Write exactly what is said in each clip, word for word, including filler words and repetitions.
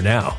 now.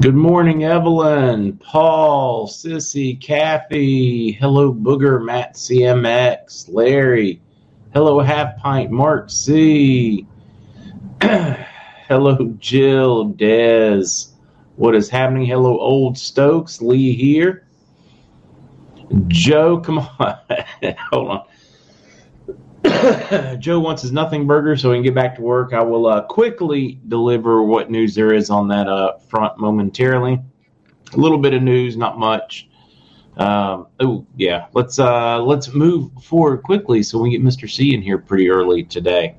Good morning, Evelyn, Paul, Sissy, Kathy. Hello, Booger, Matt C M X, Larry. Hello, Half Pint, Mark C. Hello, Jill, Dez. What is happening? Hello, Old Stokes, Lee here. Joe, come on. Hold on. Joe wants his nothing burger so he can get back to work. I will uh, quickly deliver what news there is on that uh, front momentarily. A little bit of news, not much. Um, oh yeah, let's uh, let's move forward quickly so we get Mister C in here pretty early today.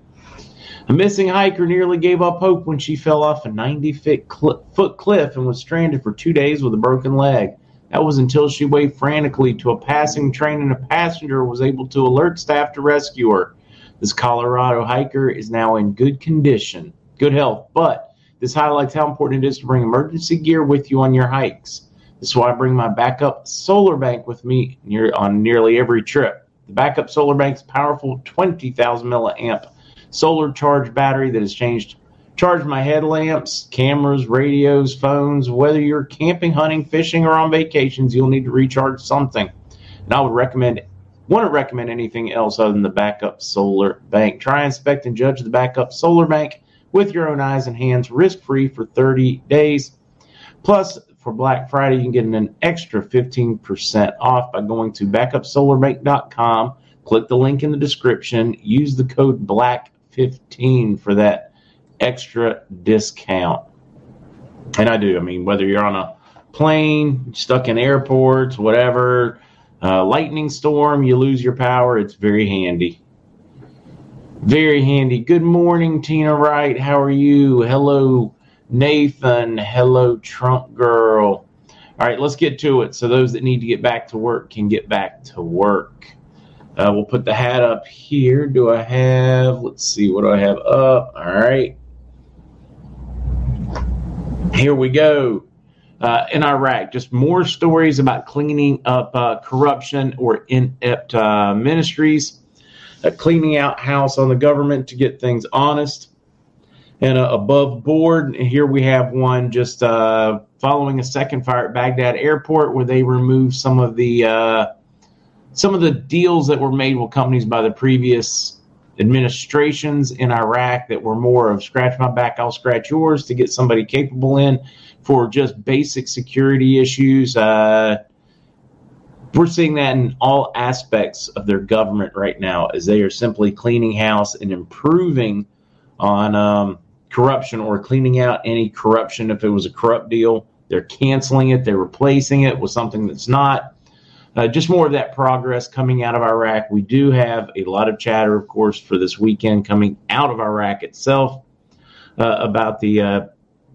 A missing hiker nearly gave up hope when she fell off a ninety-foot cl- cliff and was stranded for two days with a broken leg. That was until she waved frantically to a passing train and a passenger was able to alert staff to rescue her. This Colorado hiker is now in good condition, good health, but this highlights how important it is to bring emergency gear with you on your hikes. This is why I bring my Backup Solar Bank with me near, on nearly every trip. The Backup Solar Bank's powerful twenty thousand milliamp solar charge battery that has changed Charge my headlamps, cameras, radios, phones. Whether you're camping, hunting, fishing, or on vacations, you'll need to recharge something. And I would recommend, wouldn't recommend anything else other than the Backup Solar Bank. Try, inspect, and judge the Backup Solar Bank with your own eyes and hands, risk-free for thirty days. Plus, for Black Friday, you can get an extra fifteen percent off by going to backup solar bank dot com. Click the link in the description. Use the code black fifteen for that extra discount. And I do. I mean, whether you're on a plane, stuck in airports, whatever, uh, lightning storm, you lose your power, it's very handy. Very handy. Good morning, Tina Wright. How are you? Hello, Nathan. Hello, Trump Girl. All right, let's get to it so those that need to get back to work can get back to work. Uh, we'll put the hat up here. Do I have, let's see, what do I have up? All right. Here we go. Uh, in Iraq, just more stories about cleaning up uh, corruption or inept uh, ministries, uh, cleaning out house on the government to get things honest and uh, above board. And here we have one just uh, following a second fire at Baghdad airport where they removed some of the uh, some of the deals that were made with companies by the previous administrations in Iraq that were more of scratch my back, I'll scratch yours to get somebody capable in for just basic security issues. Uh, we're seeing that in all aspects of their government right now as they are simply cleaning house and improving on um, corruption or cleaning out any corruption. If it was a corrupt deal, they're canceling it. They're replacing it with something that's not. Uh, just more of that progress coming out of Iraq. We do have a lot of chatter, of course, for this weekend coming out of Iraq itself uh, about the uh,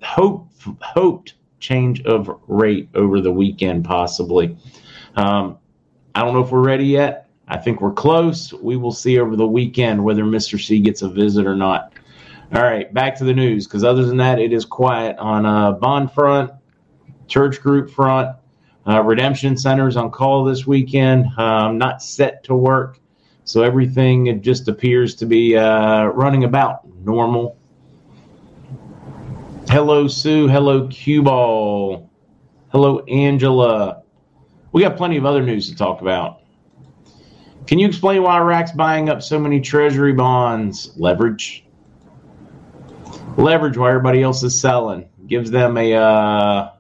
hope, hoped change of rate over the weekend, possibly. Um, I don't know if we're ready yet. I think we're close. We will see over the weekend whether Mister C gets a visit or not. All right, back to the news, because other than that, it is quiet on uh, bond front, church group front. Uh, redemption centers on call this weekend, um, not set to work. So everything it just appears to be uh, running about normal. Hello, Sue. Hello, Q-Ball. Hello, Angela. We got plenty of other news to talk about. Can you explain why Iraq's buying up so many treasury bonds? Leverage. leverage while everybody else is selling. Gives them a uh,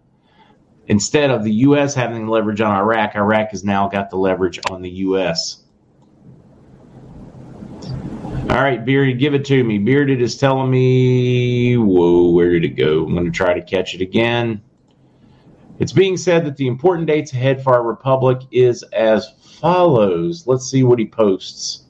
instead of the U S having leverage on Iraq, Iraq has now got the leverage on the U S. All right, Bearded, give it to me. Bearded is telling me, whoa, where did it go? I'm going to try to catch it again. It's being said that the important dates ahead for our republic is as follows. Let's see what he posts.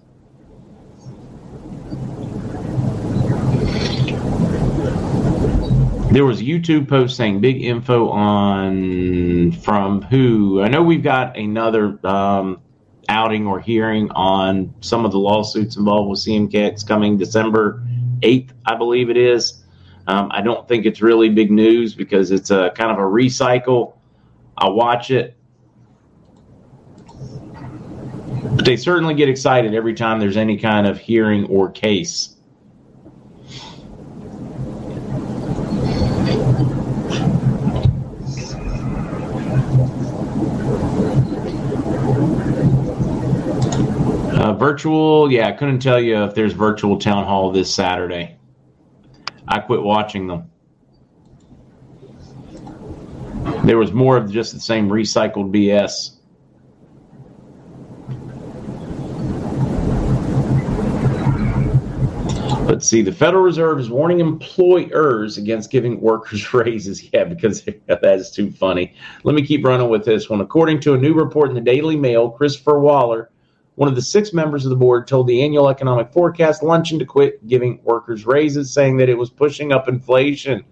There was a YouTube post saying big info on from who. I know we've got another um, outing or hearing on some of the lawsuits involved with C M K X coming December eighth, I believe it is. Um, I don't think it's really big news because it's a kind of a recycle. I watch it. But they certainly get excited every time there's any kind of hearing or case. Uh, virtual, yeah, I couldn't tell you if there's virtual town hall this Saturday. I quit watching them. There was more of just the same recycled B S. Let's see. The Federal Reserve is warning employers against giving workers raises. Yeah, because that is too funny. Let me keep running with this one. According to a new report in the Daily Mail, Christopher Waller, one of the six members of the board, told the annual economic forecast luncheon to quit giving workers raises, saying that it was pushing up inflation.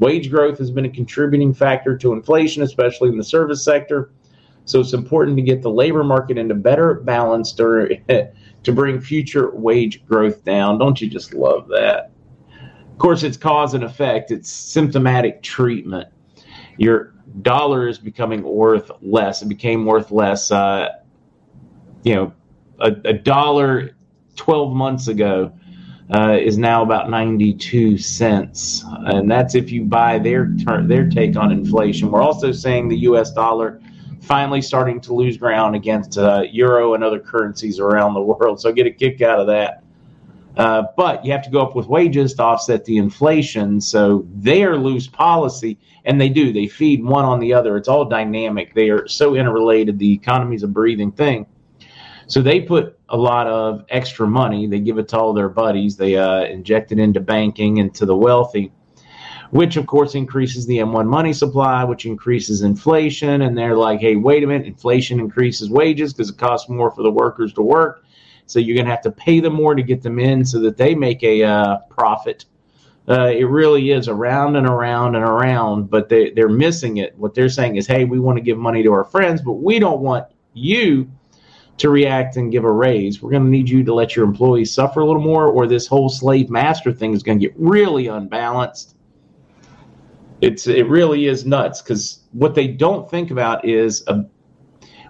Wage growth has been a contributing factor to inflation, especially in the service sector. So it's important to get the labor market into better balance to, to bring future wage growth down. Don't you just love that? Of course, it's cause and effect. It's symptomatic treatment. Your dollar is becoming worth less. It became worth less, uh, you know, A, a dollar twelve months ago uh, is now about ninety-two cents, and that's if you buy their their take on inflation. We're also seeing the U S dollar finally starting to lose ground against uh, euro and other currencies around the world, so get a kick out of that. Uh, but you have to go up with wages to offset the inflation, so their loose policy, and they do. They feed one on the other. It's all dynamic. They are so interrelated. The economy is a breathing thing. So they put a lot of extra money. They give it to all their buddies. They uh, inject it into banking and to the wealthy, which, of course, increases the M one money supply, which increases inflation. And they're like, hey, wait a minute. Inflation increases wages because it costs more for the workers to work. So you're going to have to pay them more to get them in so that they make a uh, profit. Uh, it really is around and around and around, but they, they're missing it. What they're saying is, hey, we want to give money to our friends, but we don't want you to react and give a raise. We're going to need you to let your employees suffer a little more, or this whole slave master thing is going to get really unbalanced. It's It really is nuts, because what they don't think about is a,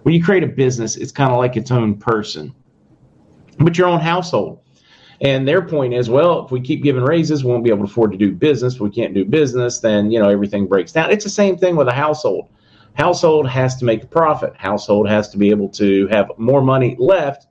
when you create a business, it's kind of like its own person, but your own household. And their point is, well, if we keep giving raises, we won't be able to afford to do business. If we can't do business, then you know everything breaks down. It's the same thing with a household. Household has to make a profit. Household has to be able to have more money left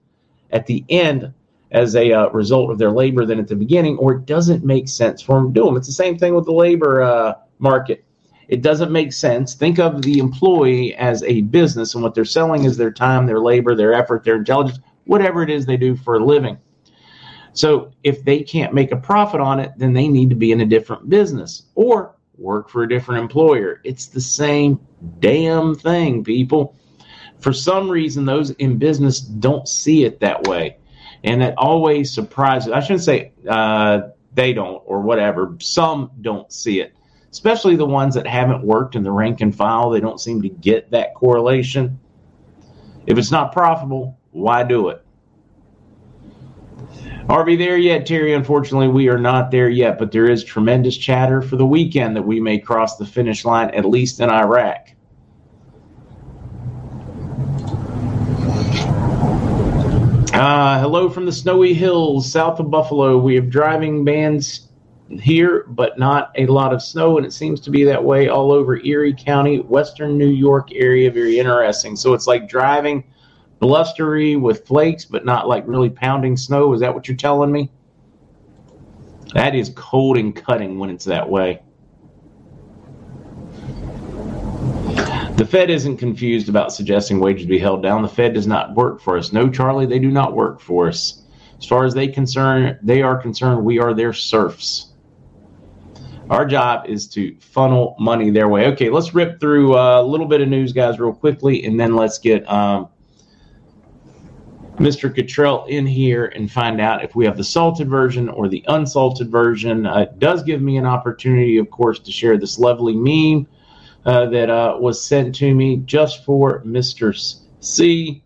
at the end as a uh, result of their labor than at the beginning, or it doesn't make sense for them to do them. It's the same thing with the labor uh, market. It doesn't make sense. Think of the employee as a business, and what they're selling is their time, their labor, their effort, their intelligence, whatever it is they do for a living. So if they can't make a profit on it, then they need to be in a different business or work for a different employer. It's the same damn thing, people. For some reason, those in business don't see it that way. And that always surprises. I shouldn't say uh, they don't or whatever. Some don't see it, especially the ones that haven't worked in the rank and file. They don't seem to get that correlation. If it's not profitable, why do it? Are we there yet, Terry? Unfortunately, we are not there yet, but there is tremendous chatter for the weekend that we may cross the finish line, at least in Iraq. Uh, hello from the snowy hills south of Buffalo. We have driving bans here, but not a lot of snow, and it seems to be that way all over Erie County, western New York area. Very interesting. So it's like driving blustery with flakes, but not like really pounding snow. Is that what you're telling me? That is cold and cutting when it's that way. The Fed isn't confused about suggesting wages be held down. The Fed does not work for us. No, Charlie, they do not work for us. As far as they concern, they are concerned, we are their serfs. Our job is to funnel money their way. Okay, let's rip through a little bit of news, guys, real quickly, and then let's get um, Mister Cottrell in here and find out if we have the salted version or the unsalted version. Uh, it does give me an opportunity, of course, to share this lovely meme uh, that uh, was sent to me just for Mister C,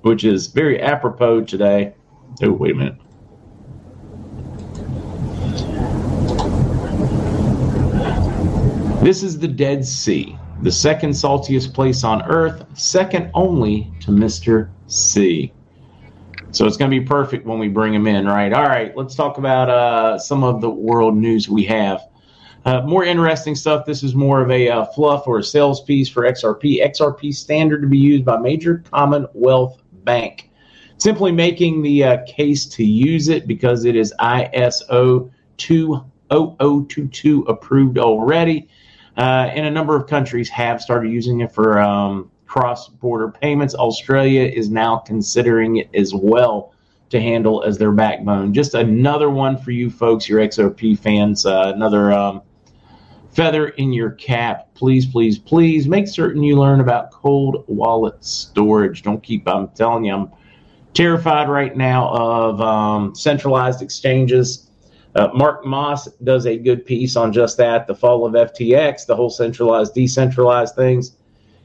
which is very apropos today. Oh, wait a minute. This is the Dead Sea, the second saltiest place on Earth, second only to Mister C. So it's going to be perfect when we bring him in, right? All right, let's talk about uh, some of the world news we have. Uh, more interesting stuff. This is more of a uh, fluff or a sales piece for X R P. X R P standard to be used by major Commonwealth Bank. Simply making the uh, case to use it because it is I S O two zero zero two two approved already. Uh, and a number of countries have started using it for um, cross-border payments. Australia is now considering it as well to handle as their backbone. Just another one for you folks, your X R P fans, uh, another um, feather in your cap. Please, please, please make certain you learn about cold wallet storage. Don't keep, I'm telling you, I'm terrified right now of um, centralized exchanges. Uh, Mark Moss does a good piece on just that, the fall of F T X, the whole centralized, decentralized things.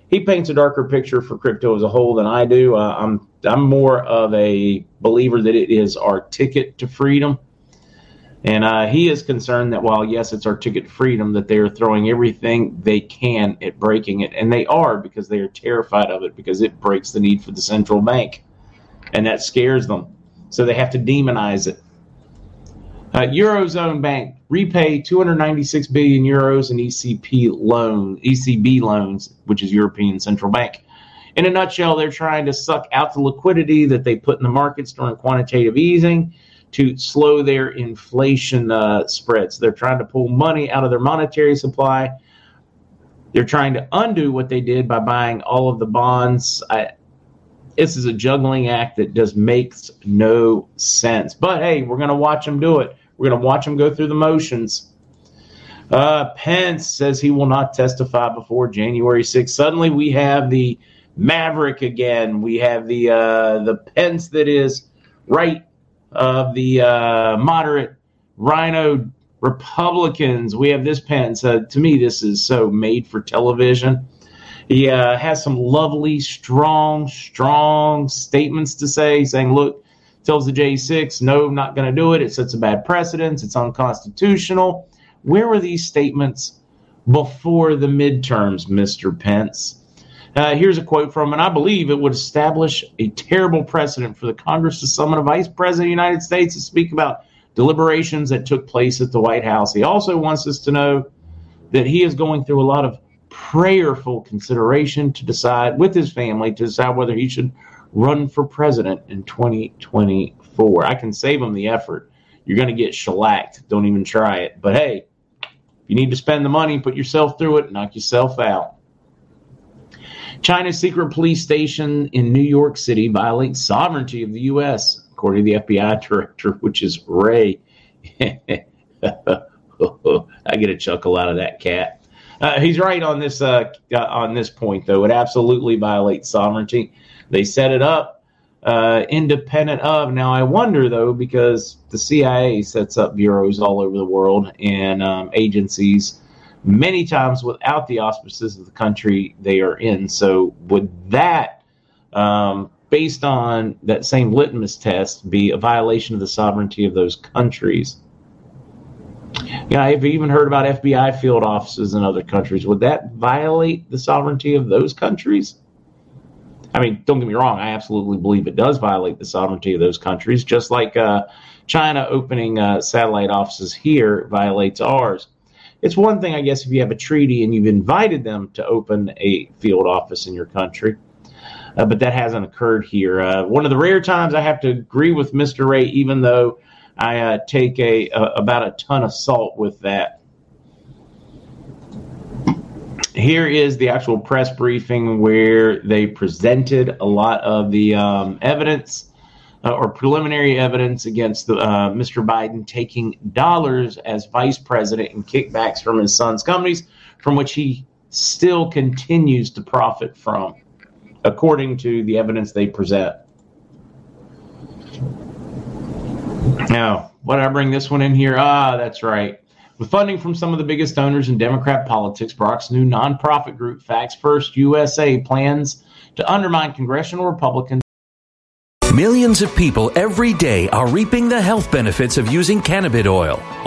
He paints a darker picture for crypto as a whole than I do. Uh, I'm I'm more of a believer that it is our ticket to freedom. And uh, he is concerned that while, yes, it's our ticket to freedom, that they are throwing everything they can at breaking it. And they are, because they are terrified of it, because it breaks the need for the central bank. And that scares them. So they have to demonize it. Uh, Eurozone Bank repay two hundred ninety-six billion euros in E C P loan, E C B loans, which is European Central Bank. In a nutshell, they're trying to suck out the liquidity that they put in the markets during quantitative easing to slow their inflation uh, spreads. They're trying to pull money out of their monetary supply. They're trying to undo what they did by buying all of the bonds. I, This is a juggling act that just makes no sense. But, hey, we're going to watch them do it. We're going to watch them go through the motions. Uh, Pence says he will not testify before January sixth. Suddenly we have the Maverick again. We have the uh, the Pence that is right of the uh, moderate rhino Republicans. We have this Pence. Uh, to me, this is so made for television. He uh, has some lovely, strong, strong statements to say, saying, look, tells the J six, no, not going to do it. It sets a bad precedent. It's unconstitutional. Where were these statements before the midterms, Mister Pence? Uh, here's a quote from him, and I believe it would establish a terrible precedent for the Congress to summon a vice president of the United States to speak about deliberations that took place at the White House. He also wants us to know that he is going through a lot of prayerful consideration to decide with his family to decide whether he should run for president in twenty twenty-four. I can save him the effort. You're going to get shellacked. Don't even try it. But hey, if you need to spend the money, put yourself through it, knock yourself out. China's secret police station in New York City violates sovereignty of the U S, according to the F B I director, which is Ray. I get a chuckle out of that cat. Uh, he's right on this uh, uh, on this point, though. It absolutely violates sovereignty. They set it up uh, independent of. Now, I wonder, though, because the C I A sets up bureaus all over the world and um, agencies many times without the auspices of the country they are in. So would that, um, based on that same litmus test, be a violation of the sovereignty of those countries? Yeah, I've even heard about F B I field offices in other countries. Would that violate the sovereignty of those countries? I mean, don't get me wrong. I absolutely believe it does violate the sovereignty of those countries, just like uh, China opening uh, satellite offices here violates ours. It's one thing, I guess, if you have a treaty and you've invited them to open a field office in your country, uh, but that hasn't occurred here. Uh, one of the rare times I have to agree with Mister Ray, even though I uh, take a, a about a ton of salt with that. Here is the actual press briefing where they presented a lot of the um, evidence uh, or preliminary evidence against the, uh, Mister Biden taking dollars as vice president and kickbacks from his son's companies, from which he still continues to profit from, according to the evidence they present. Now, why did I bring this one in here? Ah, that's right. With funding from some of the biggest donors in Democrat politics, Brock's new nonprofit group, Facts First U S A, plans to undermine congressional Republicans. Millions of people every day are reaping the health benefits of using cannabis oil,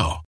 Now.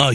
A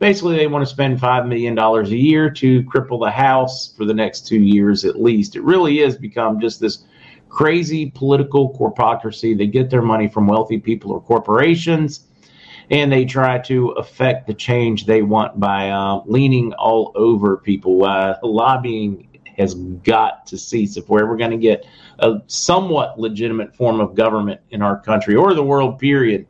Basically, they want to spend five million dollars a year to cripple the House for the next two years at least. It really has become just this crazy political corporatocracy. They get their money from wealthy people or corporations, and they try to affect the change they want by uh, leaning all over people. Uh, lobbying has got to cease if we're ever going to get a somewhat legitimate form of government in our country or the world, period.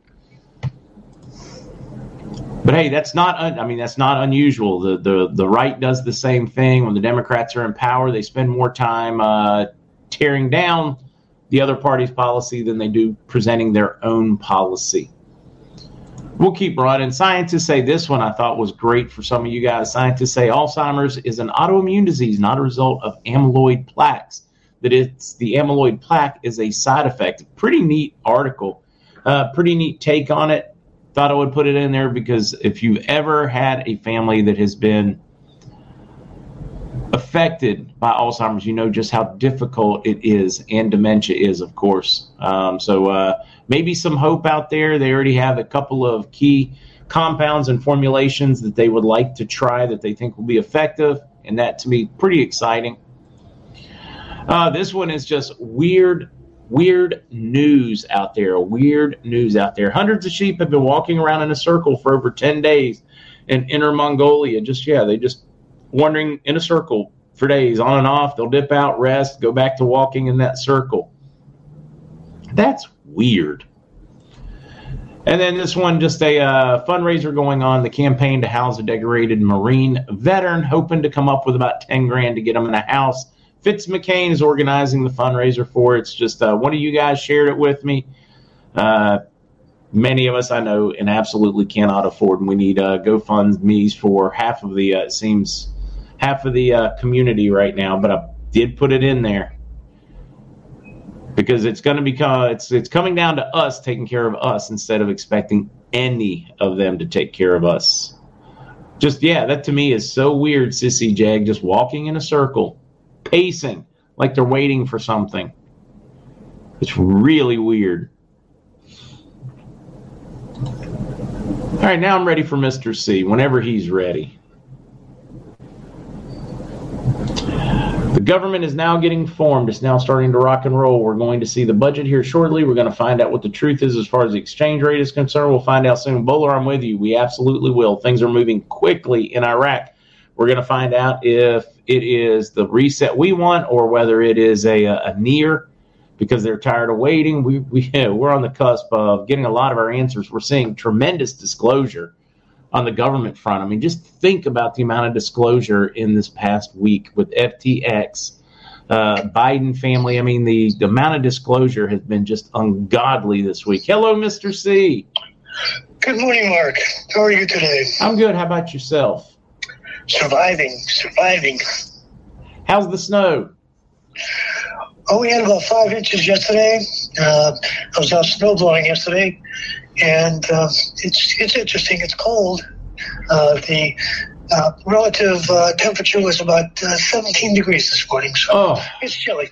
But hey, that's not, un- I mean, that's not unusual. The, the the right does the same thing. When the Democrats are in power, they spend more time uh, tearing down the other party's policy than they do presenting their own policy. We'll keep running. Scientists say this one I thought was great for some of you guys. Scientists say Alzheimer's is an autoimmune disease, not a result of amyloid plaques. That it's the amyloid plaque is a side effect. Pretty neat article. Uh, pretty neat take on it. Thought I would put it in there because if you've ever had a family that has been affected by Alzheimer's, you know just how difficult it is, and dementia is, of course. Um, so uh, maybe some hope out there. They already have a couple of key compounds and formulations that they would like to try that they think will be effective, and that, to me, pretty exciting. Uh, this one is just weird, weird news out there, weird news out there. Hundreds of sheep have been walking around in a circle for over ten days in Inner Mongolia. Just, yeah, they just wandering in a circle for days, on and off. They'll dip out, rest, go back to walking in that circle. That's weird. And then this one, just a uh, fundraiser going on, the campaign to house a degraded Marine veteran, hoping to come up with about ten grand to get him in a house. Fitz McCain is organizing the fundraiser for it. It's just uh, one of you guys shared it with me. Uh, many of us, I know, and absolutely cannot afford, and we need uh, GoFundMe's for half of the, uh, it seems, half of the uh, community right now, but I did put it in there. Because it's going to become, it's it's coming down to us taking care of us instead of expecting any of them to take care of us. Just, yeah, that to me is so weird, Sissy Jag, just walking in a circle, pacing like they're waiting for something. It's really weird. All right, now I'm ready for Mister C, whenever he's ready. The government is now getting formed. It's now starting to rock and roll. We're going to see the budget here shortly. We're going to find out what the truth is as far as the exchange rate is concerned. We'll find out soon. Bowler, I'm with you. We absolutely will. Things are moving quickly in Iraq. We're going to find out if it is the reset we want or whether it is a, a near, because they're tired of waiting. We, we, we're on the cusp of getting a lot of our answers. We're seeing tremendous disclosure on the government front. I mean, just think about the amount of disclosure in this past week with F T X, uh, Biden family. I mean, the, the amount of disclosure has been just ungodly this week. Hello, Mister C. Good morning, Mark. How are you today? I'm good. How about yourself? Surviving, surviving. How's the snow? Oh, we had about five inches yesterday. Uh, I was out snow blowing yesterday. And uh, it's it's interesting. It's cold. Uh, the uh, relative uh, temperature was about uh, seventeen degrees this morning, so oh. It's chilly.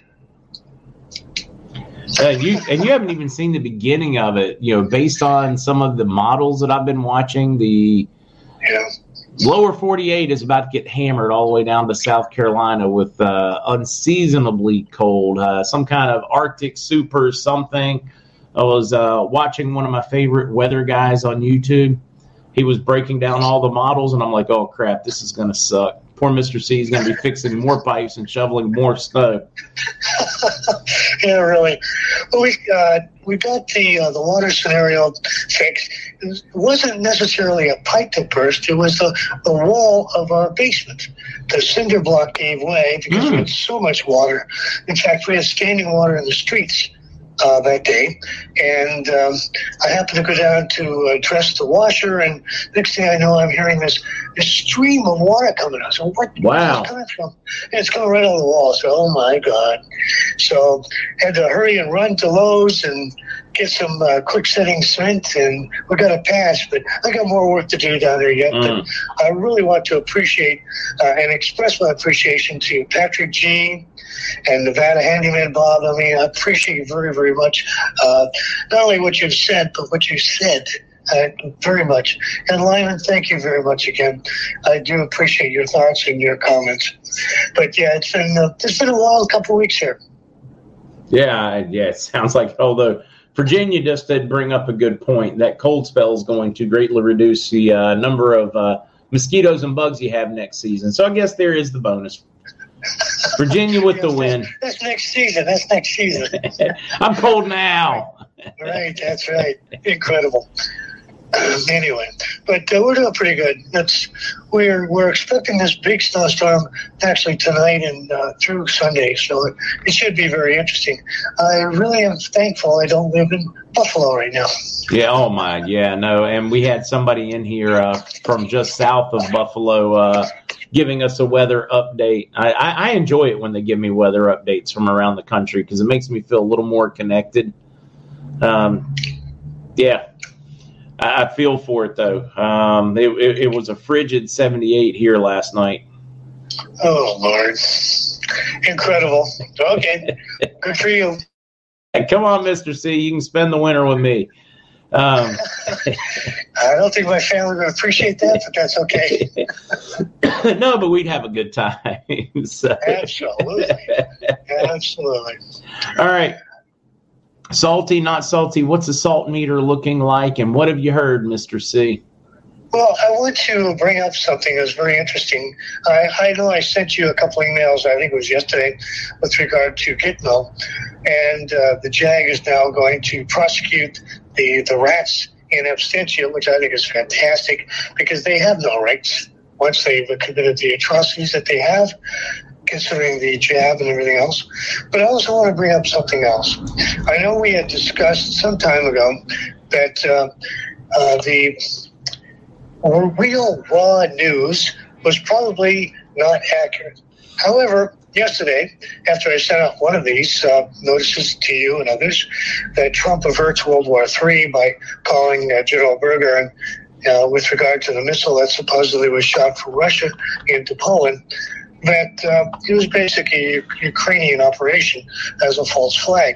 Uh, you, and you haven't even seen the beginning of it. You know, based on some of the models that I've been watching, the yeah. lower forty-eight is about to get hammered all the way down to South Carolina with uh, unseasonably cold, uh, some kind of Arctic super something. I was uh, watching one of my favorite weather guys on YouTube. He was breaking down all the models, and I'm like, oh, crap, this is going to suck. Poor Mister C is going to be fixing more pipes and shoveling more snow. Yeah, really. Well, we, uh, we got the uh, the water scenario fixed. It wasn't necessarily a pipe that burst. It was the, the wall of our basement. The cinder block gave way because mm. we had so much water. In fact, we had standing water in the streets. Uh, that day, and um, I happened to go down to uh, dress the washer, and next thing I know, I'm hearing this, this stream of water coming out. So what wow. is coming from? And it's coming right on the wall. So oh my God! So had to hurry and run to Lowe's and get some uh, quick setting cement, and we got a patch. But I got more work to do down there yet. Mm. But I really want to appreciate uh, and express my appreciation to Patrick G. and Nevada Handyman Bob. I mean, I appreciate you very, very much. Uh, not only what you've said, but what you said uh, very much. And Lyman, thank you very much again. I do appreciate your thoughts and your comments. But yeah, it's been uh, it's been a wild couple of weeks here. Yeah, yeah, it sounds like. Although Virginia just did bring up a good point. That cold spell is going to greatly reduce the uh, number of uh, mosquitoes and bugs you have next season. So I guess there is the bonus. Virginia with the win. That's next season. That's next season. I'm cold now. Right. That's right. Incredible. Um, anyway, but uh, we're doing pretty good. That's we're we're expecting this big snowstorm actually tonight and uh, through Sunday, so it, it should be very interesting. I really am thankful I don't live in Buffalo right now. Yeah. Oh my. Yeah. No. And we had somebody in here uh, from just south of Buffalo. Uh, giving us a weather update. I, I, I enjoy it when they give me weather updates from around the country because it makes me feel a little more connected. Um, yeah, I, I feel for it, though. Um, it, it, it was a frigid seventy-eight here last night. Oh, Lord. Incredible. Okay. Good for you. Come on, Mister C. You can spend the winter with me. Um, I don't think my family would appreciate that, but that's okay. No, but we'd have a good time. So. Absolutely. Absolutely. All right. Salty, not salty. What's the salt meter looking like, and what have you heard, Mister C? Well, I want to bring up something that's very interesting. I, I know I sent you a couple emails, I think it was yesterday, with regard to Gitmo, and uh, the JAG is now going to prosecute the, the rats in absentia, which I think is fantastic, because they have no rights once they've committed the atrocities that they have, considering the jab and everything else. But I also want to bring up something else. I know we had discussed some time ago that uh, uh, the... real raw news was probably not accurate. However, yesterday, after I sent out one of these uh, notices to you and others that Trump averts World War Three by calling uh, General Berger and, uh, with regard to the missile that supposedly was shot from Russia into Poland, that uh, it was basically a Ukrainian operation as a false flag.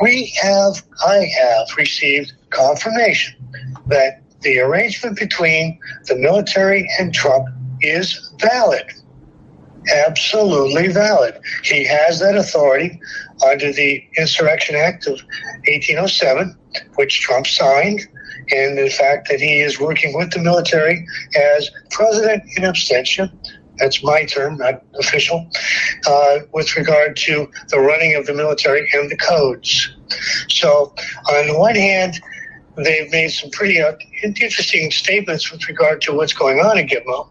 We have, I have received confirmation that the arrangement between the military and Trump is valid, absolutely valid. He has that authority under the Insurrection Act of eighteen oh seven, which Trump signed, and the fact that he is working with the military as president in absentia, that's my term, not official, uh, with regard to the running of the military and the codes. So on the one hand, they've made some pretty interesting statements with regard to what's going on in Gitmo.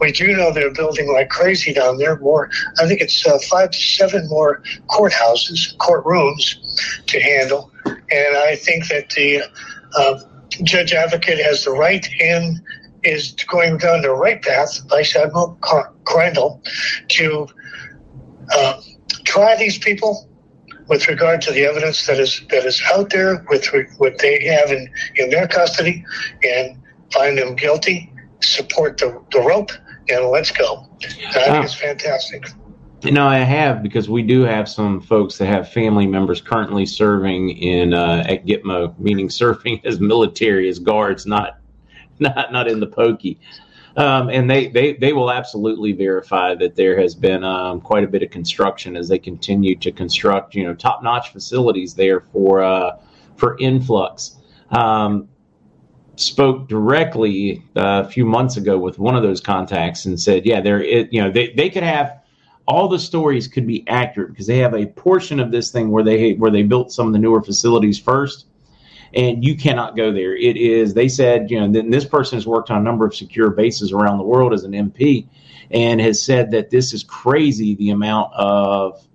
We do know they're building like crazy down there. More, I think it's uh, five to seven more courthouses, courtrooms to handle. And I think that the uh, judge advocate has the right and is going down the right path, Vice Admiral Crandall, to uh, try these people with regard to the evidence that is that is out there, with what they have in, in their custody, and find them guilty, support the, the rope, and let's go. And I think it's fantastic. You know, I have, because we do have some folks that have family members currently serving in uh, at Gitmo, meaning serving as military, as guards, not not not in the pokey. Um, and they, they, they will absolutely verify that there has been um, quite a bit of construction as they continue to construct, you know, top-notch facilities there for uh, for influx. Um, spoke directly uh, a few months ago with one of those contacts and said, yeah, there, you know, they, they could have all the stories could be accurate because they have a portion of this thing where they where they built some of the newer facilities first. And you cannot go there. It is, they said, you know, then this person has worked on a number of secure bases around the world as an M P and has said that this is crazy, the amount of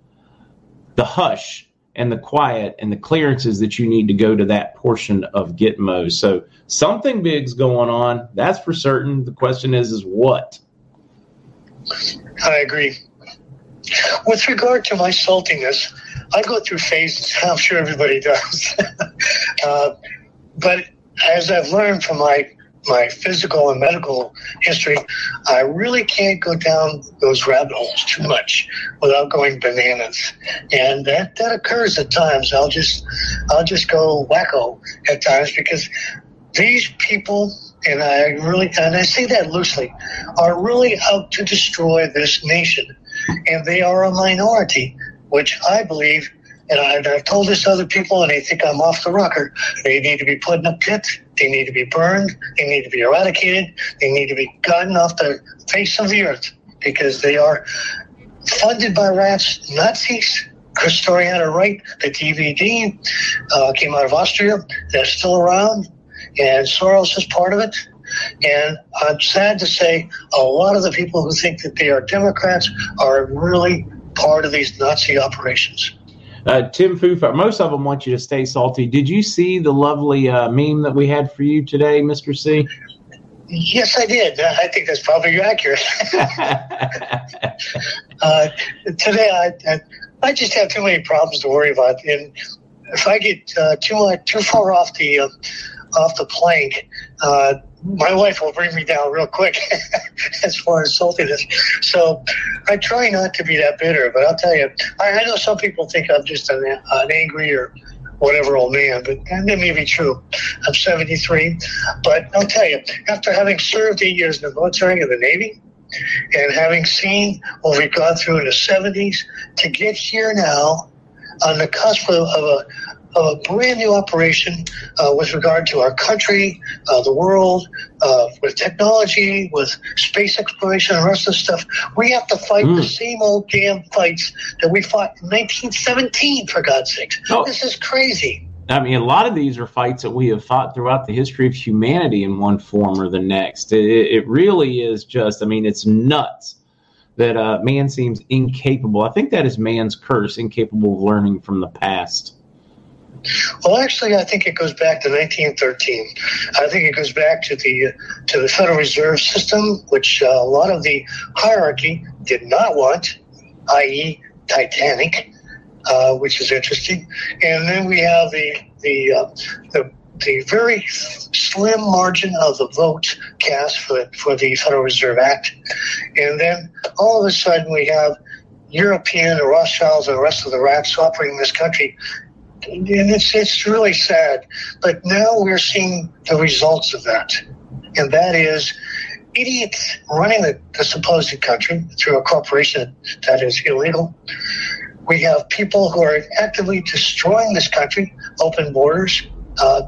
the hush and the quiet and the clearances that you need to go to that portion of Gitmo. So something big's going on. That's for certain. The question is, is what? I agree. With regard to my saltiness, I go through phases. I'm sure everybody does. uh, but as I've learned from my, my physical and medical history, I really can't go down those rabbit holes too much without going bananas. And that, that occurs at times. I'll just, I'll just go wacko at times because these people, and I really, and I say that loosely, are really out to destroy this nation. And they are a minority, which I believe, and I've told this to other people, and they think I'm off the rocker. They need to be put in a pit. They need to be burned. They need to be eradicated. They need to be gotten off the face of the earth because they are funded by rats, Nazis. Christoriana Wright, the D V D, uh, came out of Austria. They're still around, and Soros is part of it. And I'm sad to say a lot of the people who think that they are Democrats are really part of these Nazi operations. Uh, Tim Fufa, most of them want you to stay salty. Did you see the lovely uh, meme that we had for you today, Mister C? Yes, I did. I think that's probably accurate. uh, today, I, I I just have too many problems to worry about. And if I get uh, too, uh, too far off the... Uh, off the plank, uh, my wife will bring me down real quick as far as saltiness. So I try not to be that bitter, but I'll tell you, I, I know some people think I'm just an, an angry or whatever old man, but that may be true. I'm seventy-three, but I'll tell you, after having served eight years in the military and the Navy, and having seen what we've gone through in the seventies, to get here now on the cusp of, of a of a brand new operation uh, with regard to our country, uh, the world, uh, with technology, with space exploration and the rest of the stuff, we have to fight mm. the same old damn fights that we fought in nineteen seventeen, for God's sakes. Oh. This is crazy. I mean, a lot of these are fights that we have fought throughout the history of humanity in one form or the next. It, it really is just, I mean, it's nuts that uh, man seems incapable. I think that is man's curse, incapable of learning from the past. Well, actually, I think it goes back to nineteen thirteen. I think it goes back to the to the Federal Reserve System, which uh, a lot of the hierarchy did not want, that is. Titanic. Uh, which is interesting, and then we have the the, uh, the the very slim margin of the vote cast for the, for the Federal Reserve Act, and then all of a sudden we have European or Rothschilds and the rest of the rats operating this country, and it's it's really sad. But now we're seeing the results of that, and that is idiots running the, the supposed country through a corporation that is illegal. We have people who are actively destroying this country, open borders. Uh,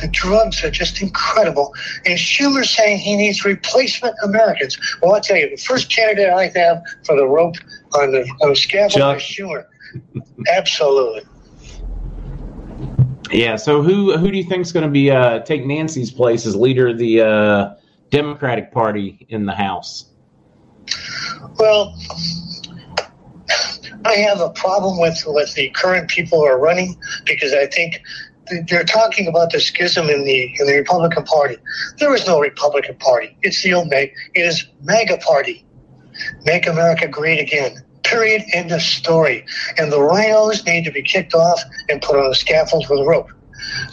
the drugs are just incredible. And Schumer saying he needs replacement Americans. Well, I'll tell you, the first candidate I like to have for the rope on the, on the scaffold is Schumer. Absolutely. Yeah, so who who do you think is going to be uh, take Nancy's place as leader of the uh, Democratic Party in the House? Well, I have a problem with, with the current people who are running, because I think they're talking about the schism in the in the Republican Party. There is no Republican Party. It's the old MAGA. It is MAGA Party. Make America Great Again. Period. End of story. And the rhinos need to be kicked off and put on a scaffold with a rope.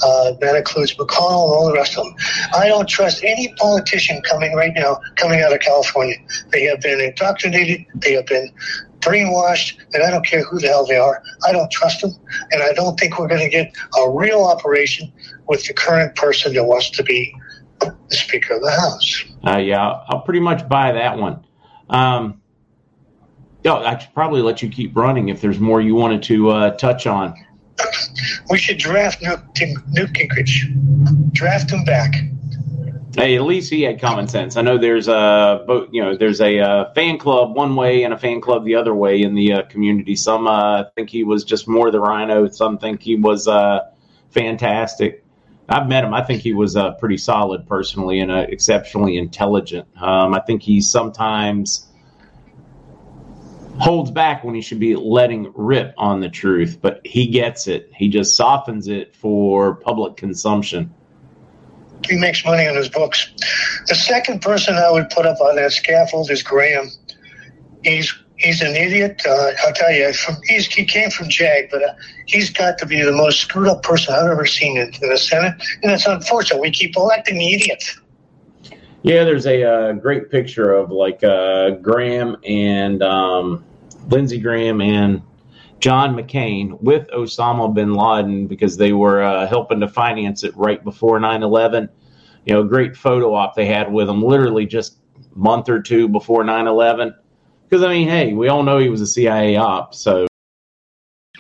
Uh, that includes McConnell and all the rest of them. I don't trust any politician coming right now, coming out of California. They have been indoctrinated. They have been brainwashed, and I don't care who the hell they are. I don't trust them, and I don't think we're going to get a real operation with the current person that wants to be the Speaker of the House. Uh, yeah, I'll pretty much buy that one. Um, oh, I should probably let you keep running if there's more you wanted to uh, touch on. We should draft Newt, Newt Gingrich. Draft him back. Hey, at least he had common sense. I know there's a, you know, there's a uh, fan club one way and a fan club the other way in the uh, community. Some uh, think he was just more the rhino. Some think he was uh, fantastic. I've met him. I think he was uh, pretty solid personally and uh, exceptionally intelligent. Um, I think he sometimes holds back when he should be letting rip on the truth, but he gets it. He just softens it for public consumption. He makes money on his books. The second person I would put up on that scaffold is Graham. He's he's an idiot. Uh, I'll tell you, from, he's, he came from JAG, but uh, he's got to be the most screwed up person I've ever seen in, in the Senate. And it's unfortunate. We keep electing the idiots. Yeah, there's a uh, great picture of like uh, Graham and um, Lindsey Graham and John McCain with Osama bin Laden, because they were uh, helping to finance it right before nine eleven. You know, a great photo op they had with him literally just a month or two before nine eleven. Because, I mean, hey, we all know he was a C I A op, so.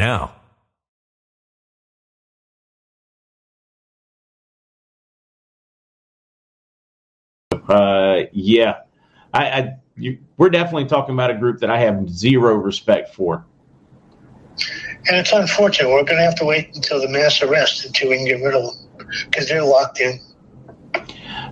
Now. Uh, yeah, I, I you, we're definitely talking about a group that I have zero respect for. And it's unfortunate. We're going to have to wait until the mass arrest until we can get rid of them, because they're locked in.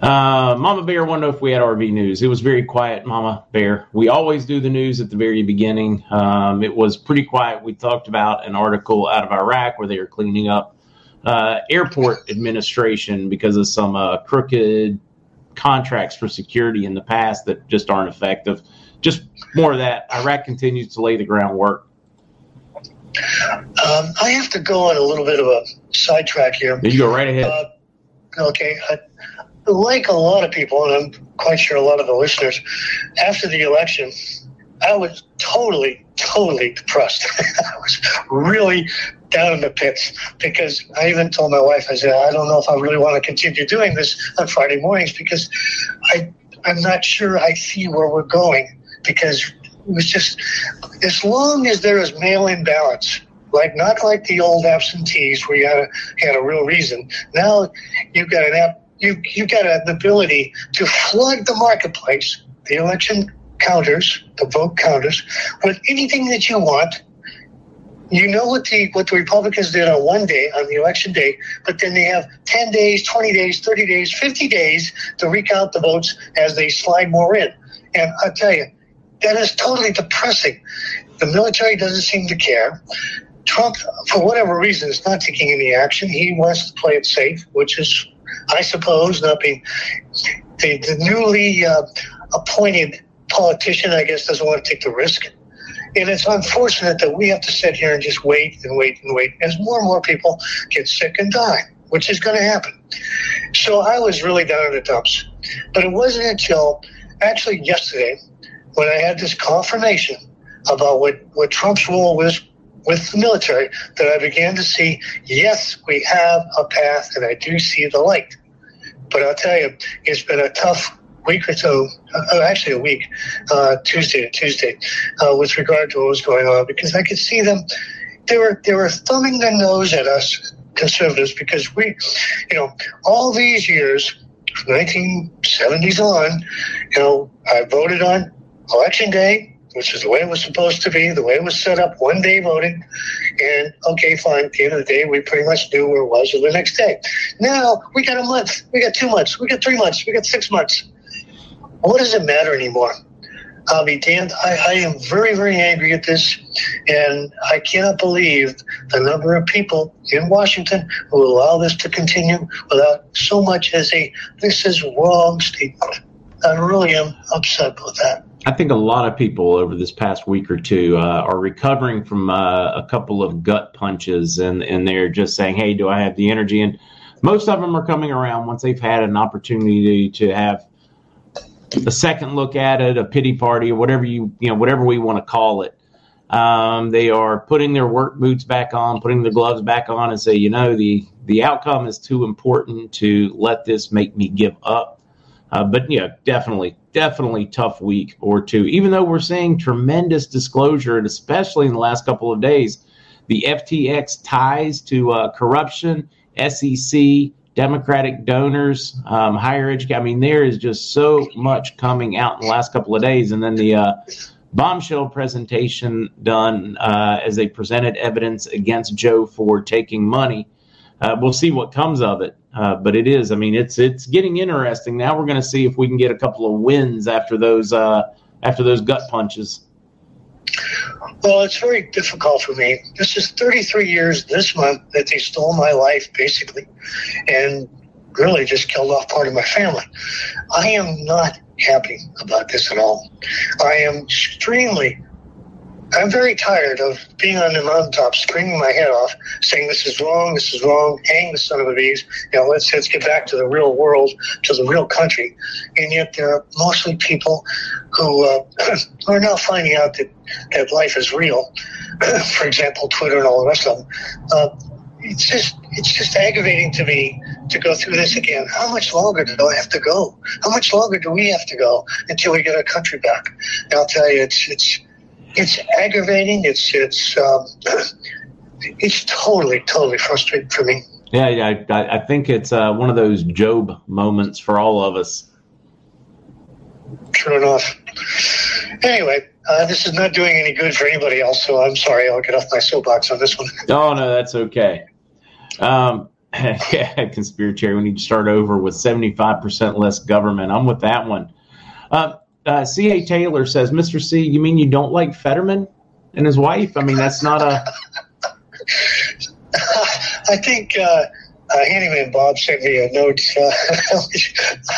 Uh, Mama Bear wanted to know if we had R V news. It was very quiet, Mama Bear. We always do the news at the very beginning. Um, it was pretty quiet. We talked about an article out of Iraq where they are cleaning up uh, airport administration because of some uh, crooked contracts for security in the past that just aren't effective. Just more of that. Iraq continues to lay the groundwork. Um, I have to go on a little bit of a sidetrack here. You go right ahead. Uh, okay. I, like a lot of people, and I'm quite sure a lot of the listeners, after the election, I was totally, totally depressed. I was really down in the pits because I even told my wife, I said, I don't know if I really want to continue doing this on Friday mornings because I, I'm not sure I see where we're going because it was just, as long as there is mail-in ballots, like not like the old absentees where you had a, had a real reason. Now you've got an app, you you've got an ability to flood the marketplace, the election counters, the vote counters, with anything that you want. You know what the what the Republicans did on one day, on the election day, but then they have ten days, twenty days, thirty days, fifty days to recount the votes as they slide more in. And I'll tell you, that is totally depressing. The military doesn't seem to care. Trump, for whatever reason, is not taking any action. He wants to play it safe, which is, I suppose, not being the, the newly uh, appointed politician, I guess, doesn't want to take the risk. And it's unfortunate that we have to sit here and just wait and wait and wait as more and more people get sick and die, which is going to happen. So I was really down in the dumps. But it wasn't until actually yesterday when I had this confirmation about what, what Trump's role was with the military that I began to see, yes, we have a path, and I do see the light. But I'll tell you, it's been a tough week or so, uh, actually a week, uh, Tuesday to Tuesday, uh, with regard to what was going on, because I could see them, they were, they were thumbing their nose at us conservatives because we, you know, all these years, from nineteen seventies on, you know, I voted on Election Day, which is the way it was supposed to be, the way it was set up, one day voting, and okay, fine, at the end of the day, we pretty much knew where it was the next day. Now, we got a month, we got two months, we got three months, we got six months. What does it matter anymore? I'll be damned. I, I am very, very angry at this, and I cannot believe the number of people in Washington who allow this to continue without so much as a, this is wrong statement. I really am upset with that. I think a lot of people over this past week or two uh, are recovering from uh, a couple of gut punches, and, and they're just saying, hey, do I have the energy? And most of them are coming around once they've had an opportunity to have a second look at it, a pity party, or whatever you, you know, whatever we want to call it. Um, they are putting their work boots back on, putting their gloves back on and say, you know, the, the outcome is too important to let this make me give up. Uh, but, yeah, definitely, definitely tough week or two, even though we're seeing tremendous disclosure, and especially in the last couple of days, the F T X ties to uh, corruption, S E C, Democratic donors, um, higher education. I mean, there is just so much coming out in the last couple of days. And then the uh, bombshell presentation done uh, as they presented evidence against Joe for taking money. Uh, we'll see what comes of it. Uh, but it is. I mean, it's it's getting interesting. Now we're going to see if we can get a couple of wins after those uh, after those gut punches. Well, it's very difficult for me. This is thirty-three years this month that they stole my life, basically, and really just killed off part of my family. I am not happy about this at all. I am extremely I'm very tired of being on the mountaintop, screaming my head off, saying this is wrong, this is wrong, hang the son of a bees, you know, let's, let's get back to the real world, to the real country. And yet there are mostly people who uh, are now finding out that, that life is real. For example, Twitter and all the rest of them. Uh, it's just it's just aggravating to me to go through this again. How much longer do I have to go? How much longer do we have to go until we get our country back? And I'll tell you, it's it's... It's aggravating. It's it's um, it's totally totally frustrating for me. Yeah, yeah. I, I think it's uh, one of those Job moments for all of us. True enough. Anyway, uh, this is not doing any good for anybody else. So I'm sorry. I'll get off my soapbox on this one. Oh no, that's okay. Um, Conspiratorial, we need to start over with seventy-five percent less government. I'm with that one. Uh, uh, C A. Taylor says, Mister C, you mean you don't like Fetterman and his wife? I mean, that's not a... I think uh, uh, Handyman Bob sent me a note. Uh,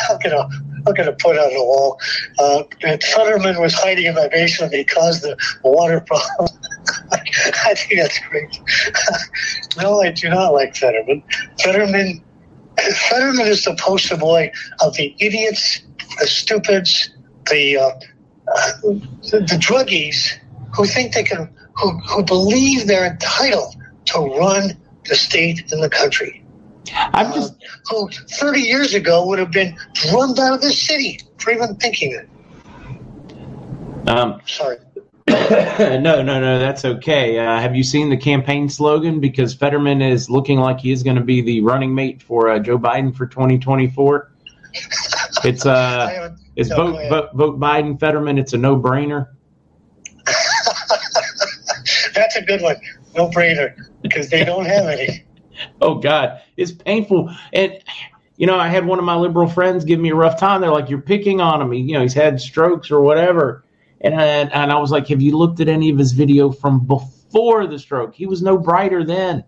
I'm going to... I'm going to put on the wall. Uh, Fetterman was hiding in my basement because the water problem. I think that's great. No, I do not like Fetterman. Fetterman, Fetterman is the poster boy of the idiots, the stupids, the uh, the, the druggies who think they can, who who believe they're entitled to run the state and the country. I'm just, uh, who thirty years ago would have been drummed out of this city for even thinking it. Um, Sorry. no, no, no, that's okay. Uh, have you seen the campaign slogan? Because Fetterman is looking like he is going to be the running mate for uh, Joe Biden for twenty twenty-four. It's uh, it's no, vote, vote, vote Biden, Fetterman. It's a no-brainer. That's a good one. No-brainer, because they don't have any. Oh, God, it's painful. And, you know, I had one of my liberal friends give me a rough time. They're like, you're picking on him. He, you know, he's had strokes or whatever. And I, and I was like, have you looked at any of his video from before the stroke? He was no brighter then.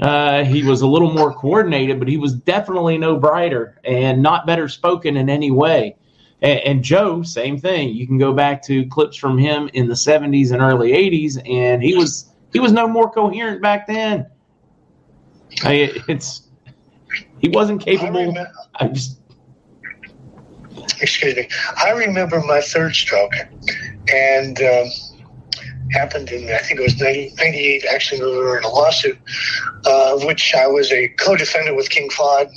Uh, he was a little more coordinated, but he was definitely no brighter and not better spoken in any way. And, and Joe, same thing. You can go back to clips from him in the seventies and early eighties, and he was he was no more coherent back then. I, it's he wasn't capable. I, remember, I just excuse me. I remember my third stroke, and um, happened in I think it was ninety-eight. Actually, we were in a lawsuit, uh, of which I was a co-defendant with King Fahd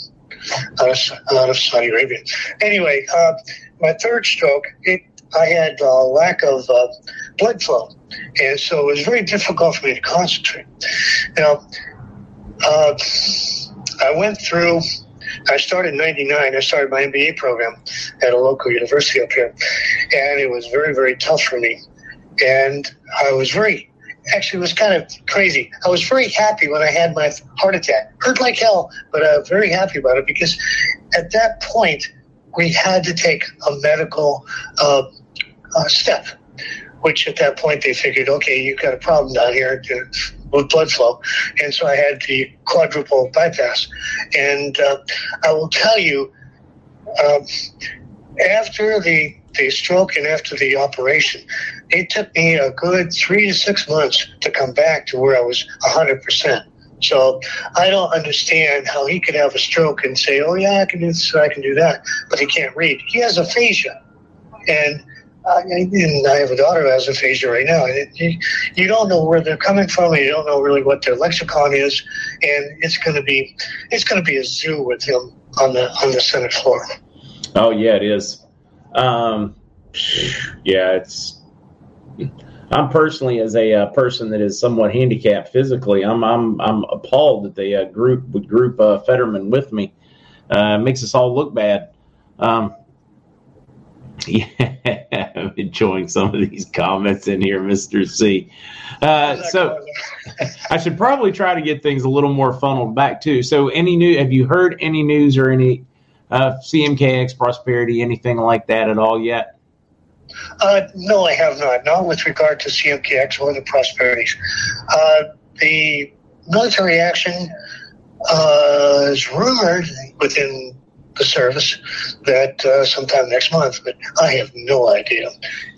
out of, out of Saudi Arabia. Anyway, uh, my third stroke, it I had a lack of uh, blood flow, and so it was very difficult for me to concentrate. Now. Uh, I went through, I started in ninety-nine, I started my M B A program at a local university up here, and it was very, very tough for me, and I was very, actually it was kind of crazy, I was very happy when I had my heart attack, hurt like hell, but I was very happy about it, because at that point, we had to take a medical uh, uh, step, which at that point they figured, okay, you've got a problem down here, with blood flow, and so I had the quadruple bypass. And uh, I will tell you, uh, after the, the stroke and after the operation, it took me a good three to six months to come back to where I was one hundred percent. So I don't understand how he could have a stroke and say, oh yeah, I can do this, I can do that, but he can't read. He has aphasia, and I, and I have a daughter who has aphasia right now. It, you, you don't know where they're coming from. You don't know really what their lexicon is, and it's going to be it's going to be a zoo with him on the on the Senate floor. Oh yeah, it is. Um, yeah, it's. I'm personally, as a uh, person that is somewhat handicapped physically, I'm I'm I'm appalled that they uh, group would group uh, Fetterman with me. Uh, it makes us all look bad. Um, yeah, I'm enjoying some of these comments in here, Mister C. Uh, so I should probably try to get things a little more funneled back too. So, any new? Have you heard any news or any uh, C M K X prosperity, anything like that at all yet? Uh, no, I have not. Not with regard to C M K X or the prosperities. Uh, the military action uh, is rumored within. The service that uh, sometime next month, but I have no idea,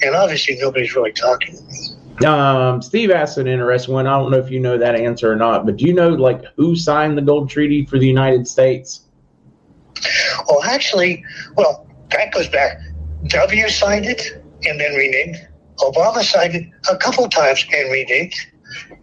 and obviously nobody's really talking to me. Um, Steve asked an interesting one. I don't know if you know that answer or not, but do you know like who signed the Gold Treaty for the United States? Well, actually, well that goes back. W signed it and then renamed. Obama signed it a couple times and renamed,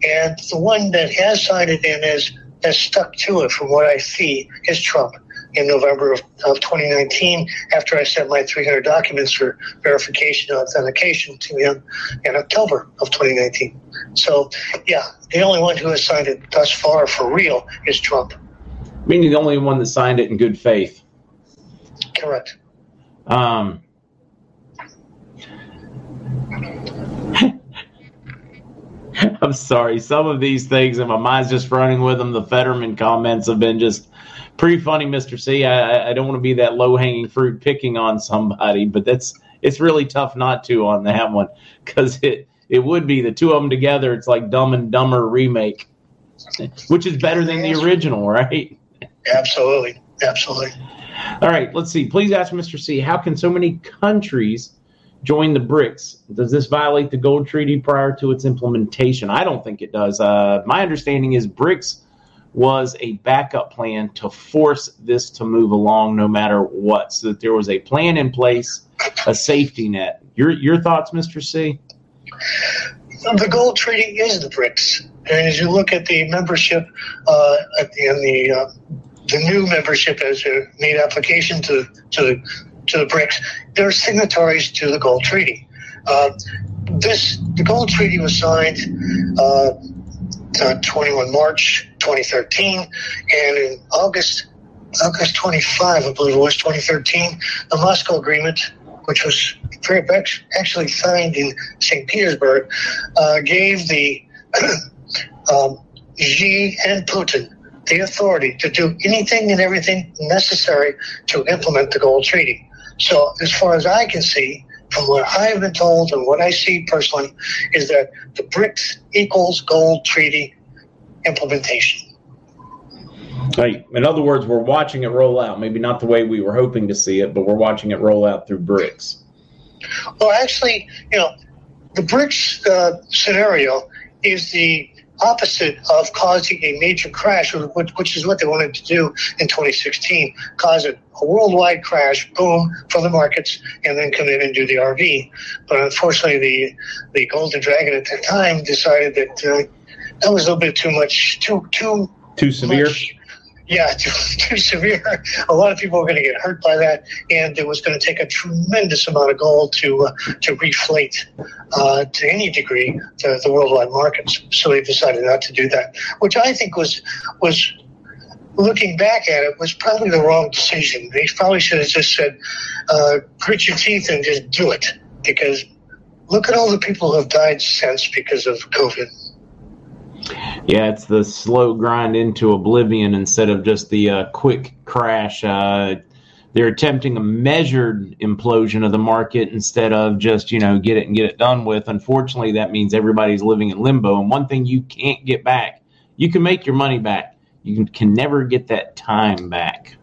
and the one that has signed it and has has stuck to it, from what I see, is Trump. In November of, of twenty nineteen, after I sent my three hundred documents for verification and authentication to him in October of twenty nineteen. So, yeah, the only one who has signed it thus far for real is Trump. Meaning the only one that signed it in good faith. Correct. Um. I'm sorry. Some of these things, and my mind's just running with them. The Fetterman comments have been just pretty funny, Mister C. I, I don't want to be that low-hanging fruit picking on somebody, but that's it's really tough not to on that one, because it, it would be the two of them together. It's like Dumb and Dumber remake, which is better than the original, right? Absolutely. Absolutely. All right. Let's see. Please ask Mister C, how can so many countries join the BRICS? Does this violate the Gold Treaty prior to its implementation? I don't think it does. Uh, my understanding is BRICS was a backup plan to force this to move along no matter what, so that there was a plan in place, a safety net. Your your thoughts, Mister C? The Gold Treaty is the BRICS. And as you look at the membership uh, at the, in the uh, the new membership as they made application to to the to the BRICS, they're signatories to the Gold Treaty. Uh, this the Gold Treaty was signed uh, on the twenty-first of March twenty thirteen, and in August August twenty-five, I believe it was twenty thirteen, the Moscow Agreement, which was actually signed in Saint Petersburg, uh, gave the um, Xi and Putin the authority to do anything and everything necessary to implement the Gold Treaty. So as far as I can see, from what I've been told and what I see personally, is that the BRICS equals Gold Treaty implementation. Right. In other words, we're watching it roll out. Maybe not the way we were hoping to see it, but we're watching it roll out through BRICS. Well, actually, you know, the BRICS uh, scenario is the opposite of causing a major crash, which is what they wanted to do in twenty sixteen, cause a worldwide crash, boom, for the markets, and then come in and do the R V. But unfortunately, the the Golden Dragon at that time decided that uh, that was a little bit too much, too too too severe. Much, yeah, too, too severe. A lot of people were going to get hurt by that, and it was going to take a tremendous amount of gold to uh, to reflate uh, to any degree the, the worldwide markets. So they decided not to do that, which I think was was looking back at it was probably the wrong decision. They probably should have just said, uh, grit your teeth and just do it, because look at all the people who have died since because of COVID. Yeah, it's the slow grind into oblivion instead of just the uh, quick crash. Uh, they're attempting a measured implosion of the market instead of just, you know, get it and get it done with. Unfortunately, that means everybody's living in limbo. And one thing you can't get back, you can make your money back. You can, can never get that time back.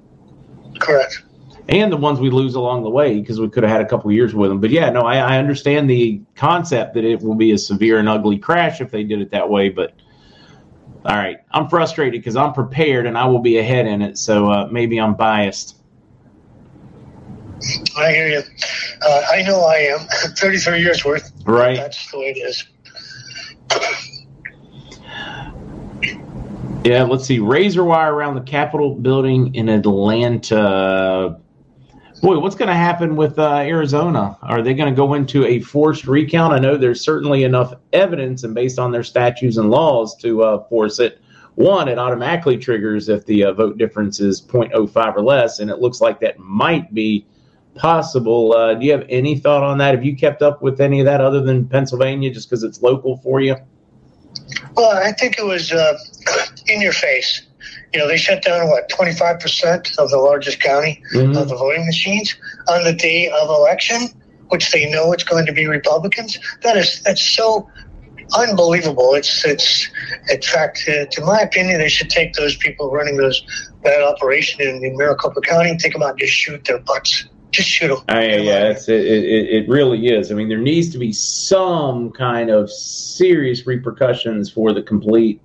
Correct. And the ones we lose along the way, because we could have had a couple years with them. But, yeah, no, I, I understand the concept that it will be a severe and ugly crash if they did it that way, but... All right, I'm frustrated because I'm prepared and I will be ahead in it, so uh, maybe I'm biased. I hear you. Uh, I know I am. thirty-three years worth. Right. That's the way it is. Yeah, let's see. Razor wire around the Capitol building in Atlanta. Boy, what's going to happen with uh, Arizona? Are they going to go into a forced recount? I know there's certainly enough evidence, and based on their statutes and laws, to uh, force it. One, it automatically triggers if the uh, vote difference is point oh five or less, and it looks like that might be possible. Uh, do you have any thought on that? Have you kept up with any of that other than Pennsylvania, just because it's local for you? Well, I think it was uh, in your face. You know, they shut down, what, twenty-five percent of the largest county mm-hmm. of the voting machines on the day of election, which they know it's going to be Republicans. That is, that's so unbelievable. It's, it's in fact, uh, to my opinion, they should take those people running those that operation in, in Maricopa County, take them out and just shoot their butts. Just shoot them. I, yeah, it's, it, it, it really is. I mean, there needs to be some kind of serious repercussions for the complete,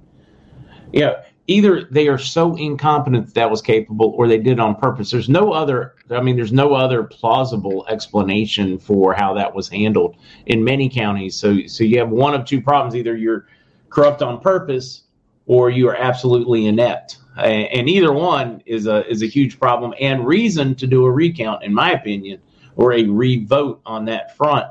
you know, either they are so incompetent that, that was capable, or they did it on purpose. There's no other, I mean, there's no other plausible explanation for how that was handled in many counties. So, so you have one of two problems. Either you're corrupt on purpose, or you are absolutely inept. And either one is a, is a huge problem and reason to do a recount, in my opinion, or a re-vote on that front.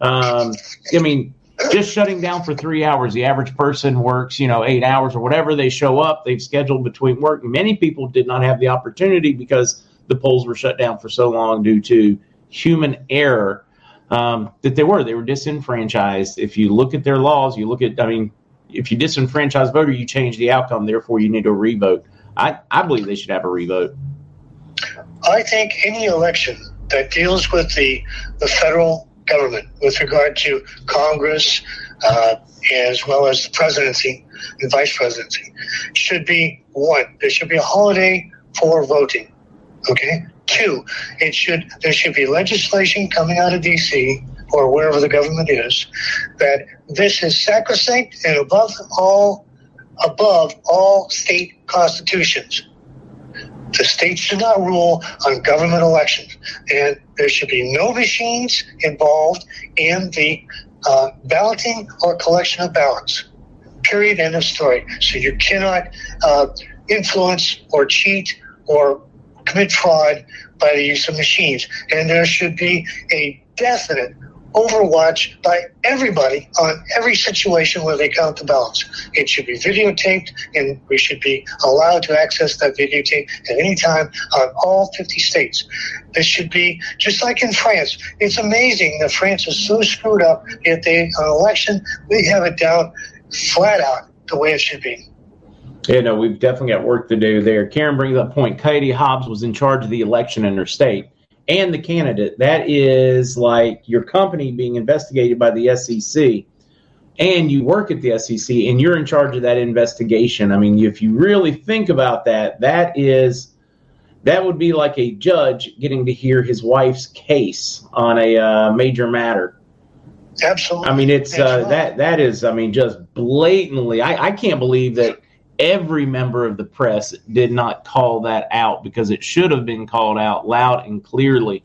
Um, I mean, just shutting down for three hours. The average person works, you know, eight hours or whatever. They show up. They've scheduled between work. Many people did not have the opportunity because the polls were shut down for so long due to human error um, that they were. They were disenfranchised. If you look at their laws, you look at, I mean, if you disenfranchise voter, you change the outcome. Therefore, you need a revote. I, I believe they should have a revote. I think any election that deals with the, the federal government with regard to Congress uh, as well as the presidency and vice presidency should be one. There should be a holiday for voting. Okay. Two, it should there should be legislation coming out of D C or wherever the government is that this is sacrosanct and above all above all state constitutions. The states should not rule on government elections, and there should be no machines involved in the uh, balloting or collection of ballots. Period. End of story. So you cannot uh, influence or cheat or commit fraud by the use of machines. And there should be a definite overwatch by everybody on every situation where they count the ballots. It should be videotaped, and we should be allowed to access that videotape at any time on all fifty states. This should be just like in France. It's amazing that France is so screwed up, yet they, on election, we have it down flat out the way it should be. Yeah, no, we've definitely got work to do there. Karen brings up a point. Katie Hobbs was in charge of the election in her state and the candidate. That is like your company being investigated by the S E C, and you work at the S E C, and you're in charge of that investigation. I mean, if you really think about that, that is that would be like a judge getting to hear his wife's case on a uh, major matter. Absolutely. I mean, it's uh, that that is, I mean, just blatantly. I, I can't believe that every member of the press did not call that out, because it should have been called out loud and clearly.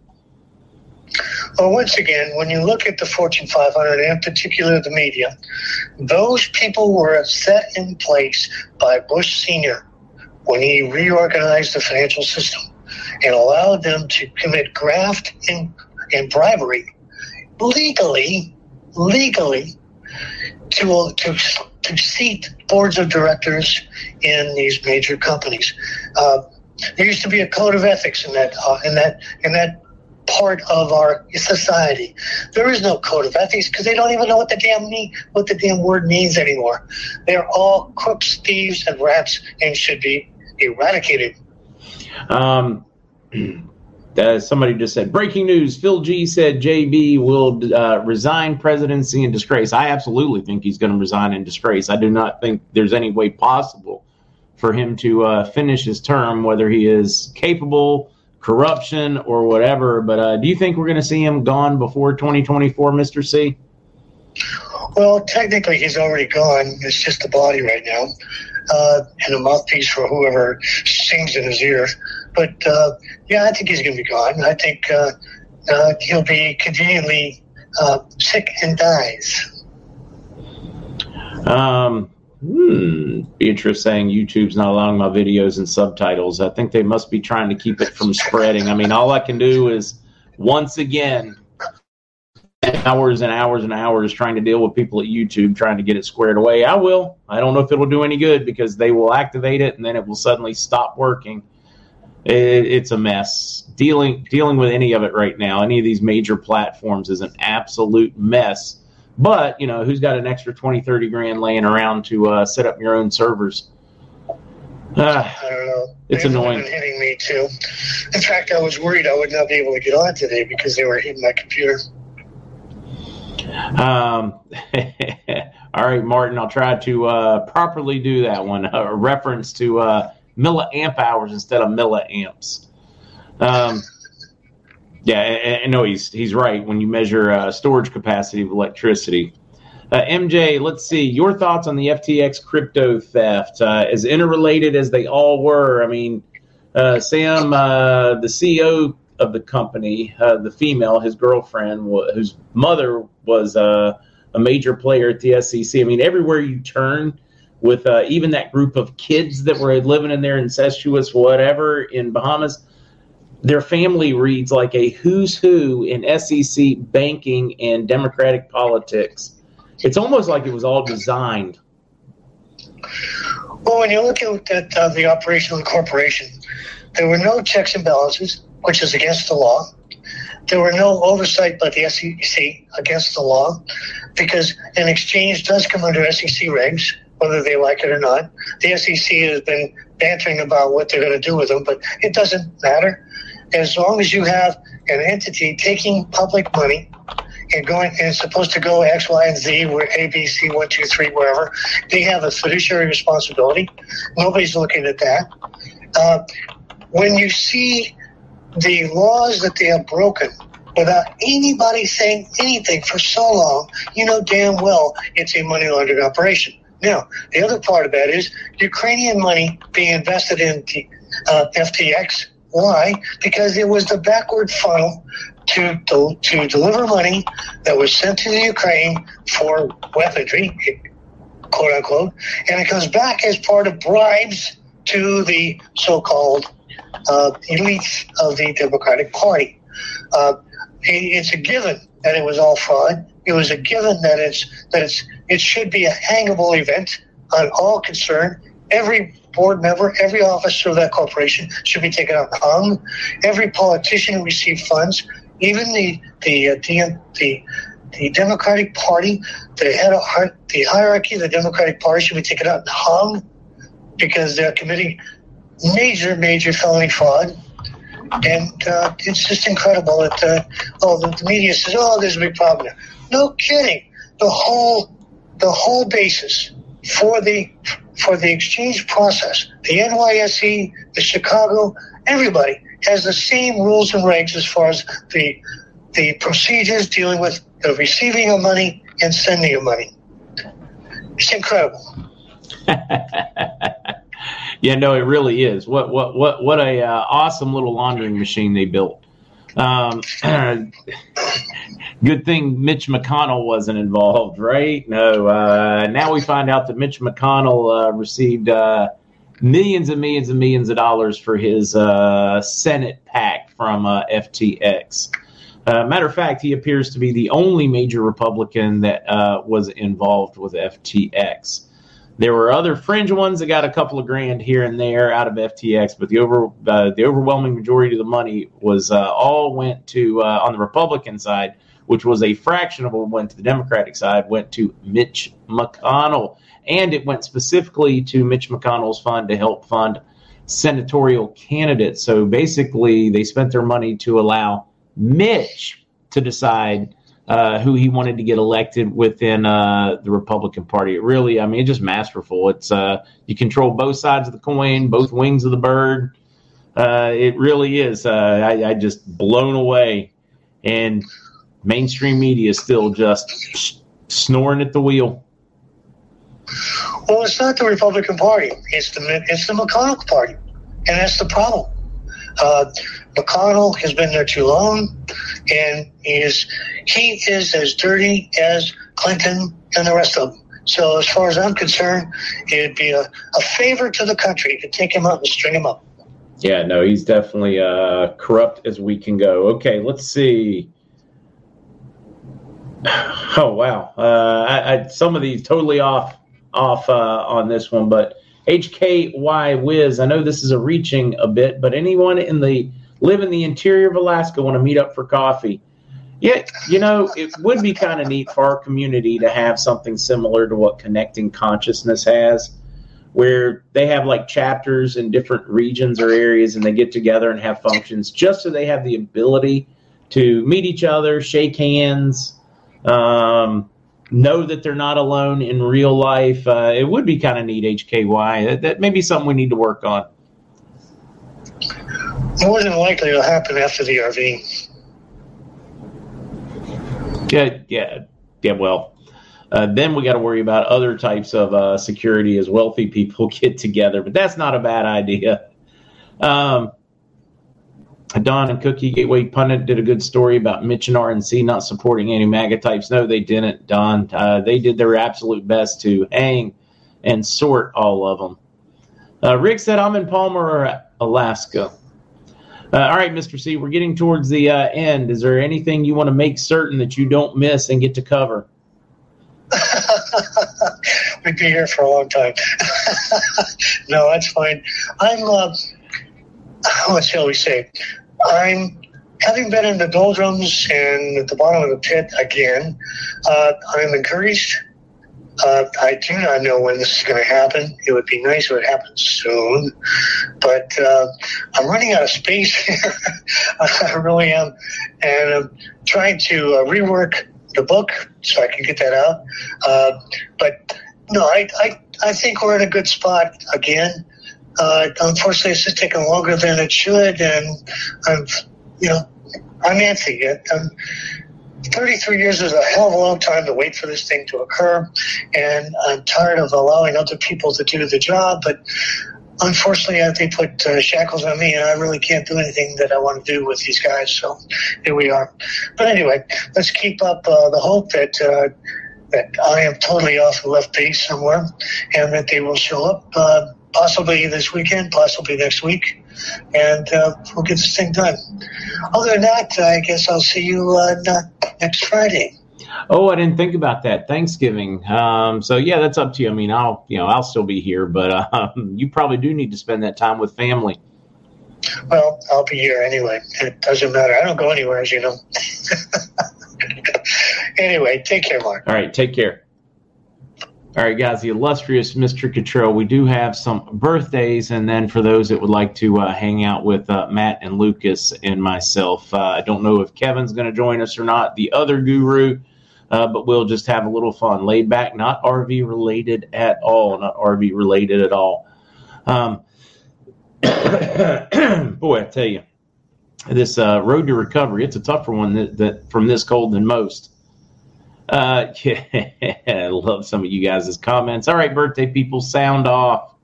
Well, once again, when you look at the Fortune five hundred, and in particular the media, those people were set in place by Bush Senior when he reorganized the financial system and allowed them to commit graft and, and bribery legally, legally, to to. to seat boards of directors in these major companies. Uh, there used to be a code of ethics in that uh, in that in that part of our society. There is no code of ethics because they don't even know what the damn mean, what the damn word means anymore. They are all crooks, thieves, and rats, and should be eradicated. Um, uh, somebody just said breaking news. Phil G said J B will uh, resign presidency in disgrace. I absolutely think he's going to resign in disgrace. I do not think there's any way possible for him to uh, finish his term, whether he is capable, corruption, or whatever. But uh, do you think we're going to see him gone before twenty twenty-four, Mister C? Well, technically, he's already gone. It's just a body right now uh, and a mouthpiece for whoever sings in his ear. But, uh, yeah, I think he's going to be gone. I think uh, uh, he'll be conveniently uh, sick and dies. Um, hmm. Beatrice saying YouTube's not allowing my videos and subtitles. I think they must be trying to keep it from spreading. I mean, all I can do is, once again, hours and hours and hours trying to deal with people at YouTube, trying to get it squared away. I will. I don't know if it'll do any good because they will activate it and then it will suddenly stop working. It's a mess. Dealing dealing with any of it right now, any of these major platforms is an absolute mess. But, you know, who's got an extra twenty, thirty grand laying around to uh, set up your own servers? Uh, I don't know. It's They've annoying. Been hitting me, too. In fact, I was worried I would not be able to get on today because they were hitting my computer. Um, all right, Martin, I'll try to uh, properly do that one. A reference to... Uh, milliamp hours instead of milliamps. Um, yeah, I, I know he's he's right when you measure uh, storage capacity of electricity. Uh, M J, let's see. Your thoughts on the F T X crypto theft, uh, as interrelated as they all were. I mean, uh, Sam, uh, the C E O of the company, uh, the female, his girlfriend, wh- whose mother was uh, a major player at the S E C. I mean, everywhere you turn, with uh, even that group of kids that were living in their incestuous whatever in Bahamas, their family reads like a who's who in S E C banking and Democratic politics. It's almost like it was all designed. Well, when you look at uh, the operation of the corporation, there were no checks and balances, which is against the law. there were no oversight by the S E C against the law, because an exchange does come under S E C regs, whether they like it or not. The S E C has been bantering about what they're going to do with them, but it doesn't matter. As long as you have an entity taking public money and going and supposed to go X, Y, and Z, where A, B, C, one, two, three, wherever, they have a fiduciary responsibility. Nobody's looking at that. Uh, when you see the laws that they have broken without anybody saying anything for so long, you know damn well it's a money laundering operation. Now, the other part of that is Ukrainian money being invested in uh, F T X. Why? Because it was the backward funnel to, to to deliver money that was sent to the Ukraine for weaponry, quote unquote, and it comes back as part of bribes to the so-called uh, elites of the Democratic Party. Uh, it, it's a given that it was all fraud. It was a given that it's that it's it should be a hangable event on all concerned. Every board member, every officer of that corporation should be taken out hung. Every politician who received funds, even the the uh, the, the the Democratic Party, the head of the hierarchy of the Democratic Party should be taken out and hung because they're committing major, major felony fraud. And uh, it's just incredible that uh, oh, the, the media says, oh, there's a big problem here. No kidding. The whole the whole basis for the For the exchange process, the N Y S E, the Chicago, everybody has the same rules and regs as far as the the procedures dealing with the receiving of money and sending of money. It's incredible. Yeah, no, it really is. What what what what a uh, awesome little laundering machine they built. Um, good thing Mitch McConnell wasn't involved, right? No. Uh, now we find out that Mitch McConnell uh, received uh, millions and millions and millions of dollars for his uh, Senate PAC from uh, F T X. Uh, matter of fact, he appears to be the only major Republican that uh, was involved with F T X. There were other fringe ones that got a couple of grand here and there out of F T X, but the over uh, the overwhelming majority of the money was uh, all went to, uh, on the Republican side, which was a fraction of what went to the Democratic side, went to Mitch McConnell. And it went specifically to Mitch McConnell's fund to help fund senatorial candidates. So basically, they spent their money to allow Mitch to decide Uh, who he wanted to get elected within uh, the Republican Party. It really, I mean, it's just masterful. It's uh, you control both sides of the coin, both wings of the bird. Uh, it really is. Uh, I, I just blown away. And mainstream media is still just sh- snoring at the wheel. Well, it's not the Republican Party. It's the it's the McConnell Party, and that's the problem. Uh, McConnell has been there too long, and he is he is as dirty as Clinton and the rest of them. So as far as I'm concerned, it'd be a, a favor to the country to take him out and string him up. Yeah, no, he's definitely uh, corrupt as we can go. Okay, let's see. Oh, wow. Uh, I, I, some of these totally off, off uh, on this one, but H K Y Wiz, I know this is a reaching a bit, but anyone in the live in the interior of Alaska want to meet up for coffee? Yeah, you know, it would be kind of neat for our community to have something similar to what Connecting Consciousness has, where they have like chapters in different regions or areas, and they get together and have functions just so they have the ability to meet each other, shake hands, um, know that they're not alone in real life. Uh, it would be kind of neat, H K Y. That, that may be something we need to work on. More than likely it'll happen after the R V. Yeah, yeah, yeah, well, uh, then we got to worry about other types of uh, security as wealthy people get together, but that's not a bad idea. Um, Don and Cookie Gateway Pundit did a good story about Mitch and R N C not supporting anti-MAGA types. No, they didn't, Don. Uh, they did their absolute best to hang and sort all of them. Uh, Rick said, I'm in Palmer, Alaska. Uh, all right, Mister C, we're getting towards the uh, end. Is there anything you want to make certain that you don't miss and get to cover? We'd be here for a long time. No, that's fine. I'm... Uh... What shall we say? I'm having been in the doldrums and at the bottom of the pit again, uh, I'm encouraged. Uh, I do not know when this is going to happen. It would be nice if it happened soon. But uh, I'm running out of space here. I really am. And I'm trying to uh, rework the book so I can get that out. Uh, but, no, I, I, I think we're in a good spot again. Uh, unfortunately, it's just taking longer than it should. And, I'm, you know, I'm antsy. I'm, thirty-three years is a hell of a long time to wait for this thing to occur, and I'm tired of allowing other people to do the job, but unfortunately they put uh, shackles on me, and I really can't do anything that I want to do with these guys, so here we are. But anyway, let's keep up uh, the hope that uh, that I am totally off the left base somewhere, and that they will show up uh, possibly this weekend, possibly next week, and uh, we'll get this thing done. Other than that, I guess I'll see you uh, next Friday. Oh, I didn't think about that. Thanksgiving. Um, so yeah, that's up to you. I mean, I'll you know I'll still be here, but uh, you probably do need to spend that time with family. Well, I'll be here anyway. It doesn't matter. I don't go anywhere, as you know. Anyway, take care, Mark. All right, take care. All right, guys, the illustrious Mister Cottrell. We do have some birthdays, and then for those that would like to uh, hang out with uh, Matt and Lucas and myself, uh, I don't know if Kevin's going to join us or not, the other guru, uh, but we'll just have a little fun. Laid back, not R V-related at all, not R V-related at all. Um, boy, I tell you, this uh, road to recovery, it's a tougher one that, that from this cold than most. Uh, yeah, I love some of you guys' comments. All right, birthday people, sound off.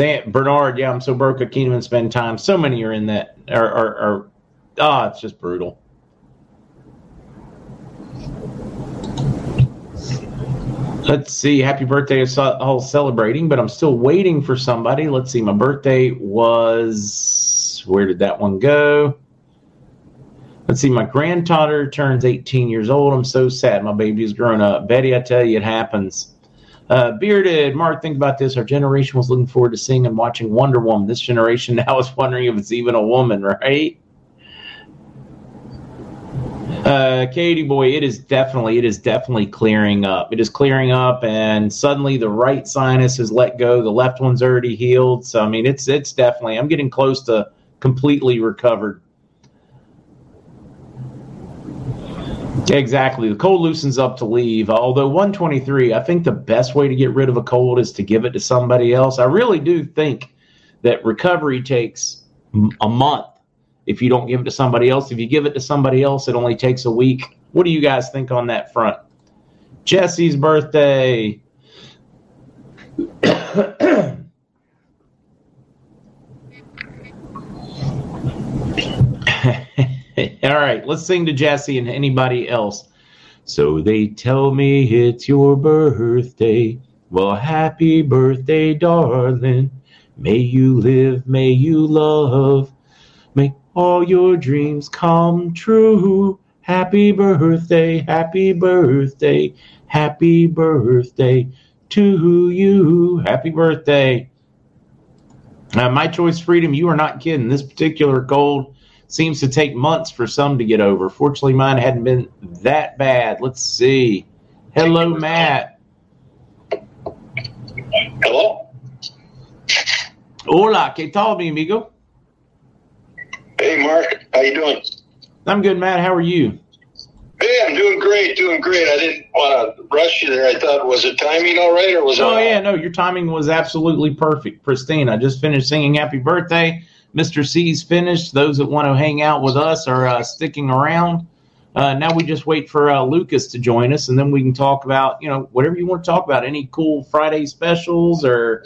Aunt Bernard, yeah, I'm so broke I can't even spend time. So many are in that, or, or, or oh, it's just brutal. Let's see, happy birthday is all celebrating, but I'm still waiting for somebody. Let's see, my birthday was, where did that one go? Let's see, my granddaughter turns eighteen years old. I'm so sad my baby's grown up. Betty, I tell you, it happens. Uh, Bearded, Mark, think about this. Our generation was looking forward to seeing and watching Wonder Woman. This generation now is wondering if it's even a woman, right? Uh, Katie, boy, it is definitely, it is definitely clearing up. It is clearing up, and suddenly the right sinus is let go. The left one's already healed. So, I mean, it's it's definitely, I'm getting close to completely recovered. Exactly. The cold loosens up to leave. Although one twenty-three, I think the best way to get rid of a cold is to give it to somebody else. I really do think that recovery takes a month if you don't give it to somebody else. If you give it to somebody else, it only takes a week. What do you guys think on that front? Jesse's birthday. All right, let's sing to Jesse and anybody else. So they tell me it's your birthday. Well, happy birthday, darling. May you live, may you love. Make all your dreams come true. Happy birthday, happy birthday, happy birthday to you. Happy birthday. Uh, my choice, Freedom, you are not kidding. This particular gold seems to take months for some to get over. Fortunately, mine hadn't been that bad. Let's see. Hello, Matt. Hello. Hola, ¿qué tal, mi amigo? Hey, Mark. How you doing? I'm good, Matt. How are you? Hey, I'm doing great, doing great. I didn't want to rush you there. I thought, was it timing all right? Or was oh, it yeah, no, your timing was absolutely perfect, pristine. I just finished singing Happy Birthday. Mister C's finished. Those that want to hang out with us are uh, sticking around. Uh, now we just wait for uh, Lucas to join us, and then we can talk about, you know, whatever you want to talk about. Any cool Friday specials or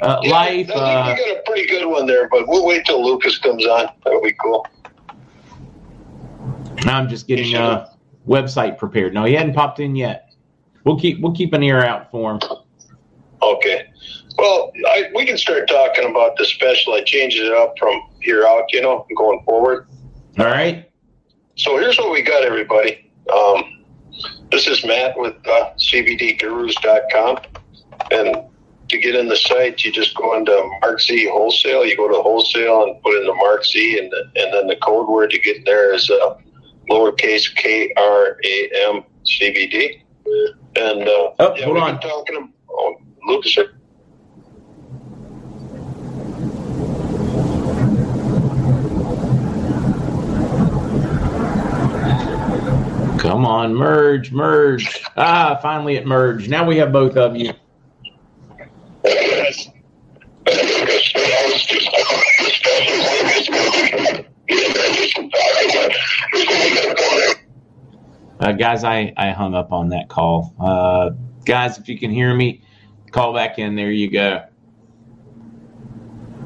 uh, yeah, life? I think uh, you got a pretty good one there, but we'll wait till Lucas comes on. That'll be cool. Now I'm just getting a uh, website prepared. No, he hadn't popped in yet. We'll keep we'll keep an ear out for him. Okay. Well, I, we can start talking about the special. I changed it up from here out, you know, going forward. All right. So here's what we got, everybody. Um, this is Matt with uh, C B D Gurus dot com. And to get on the site, you just go into Mark Z Wholesale. You go to wholesale and put in the Mark Z, and and then the code word to get in there is uh, lowercase K R A M C B D. And uh, oh, yeah, hold on. Talking about, oh, Lucas. Sir. Come on, merge, merge. Ah, finally it merged. Now we have both of you. Uh, guys, I, I hung up on that call. Uh, guys, if you can hear me, call back in. There you go.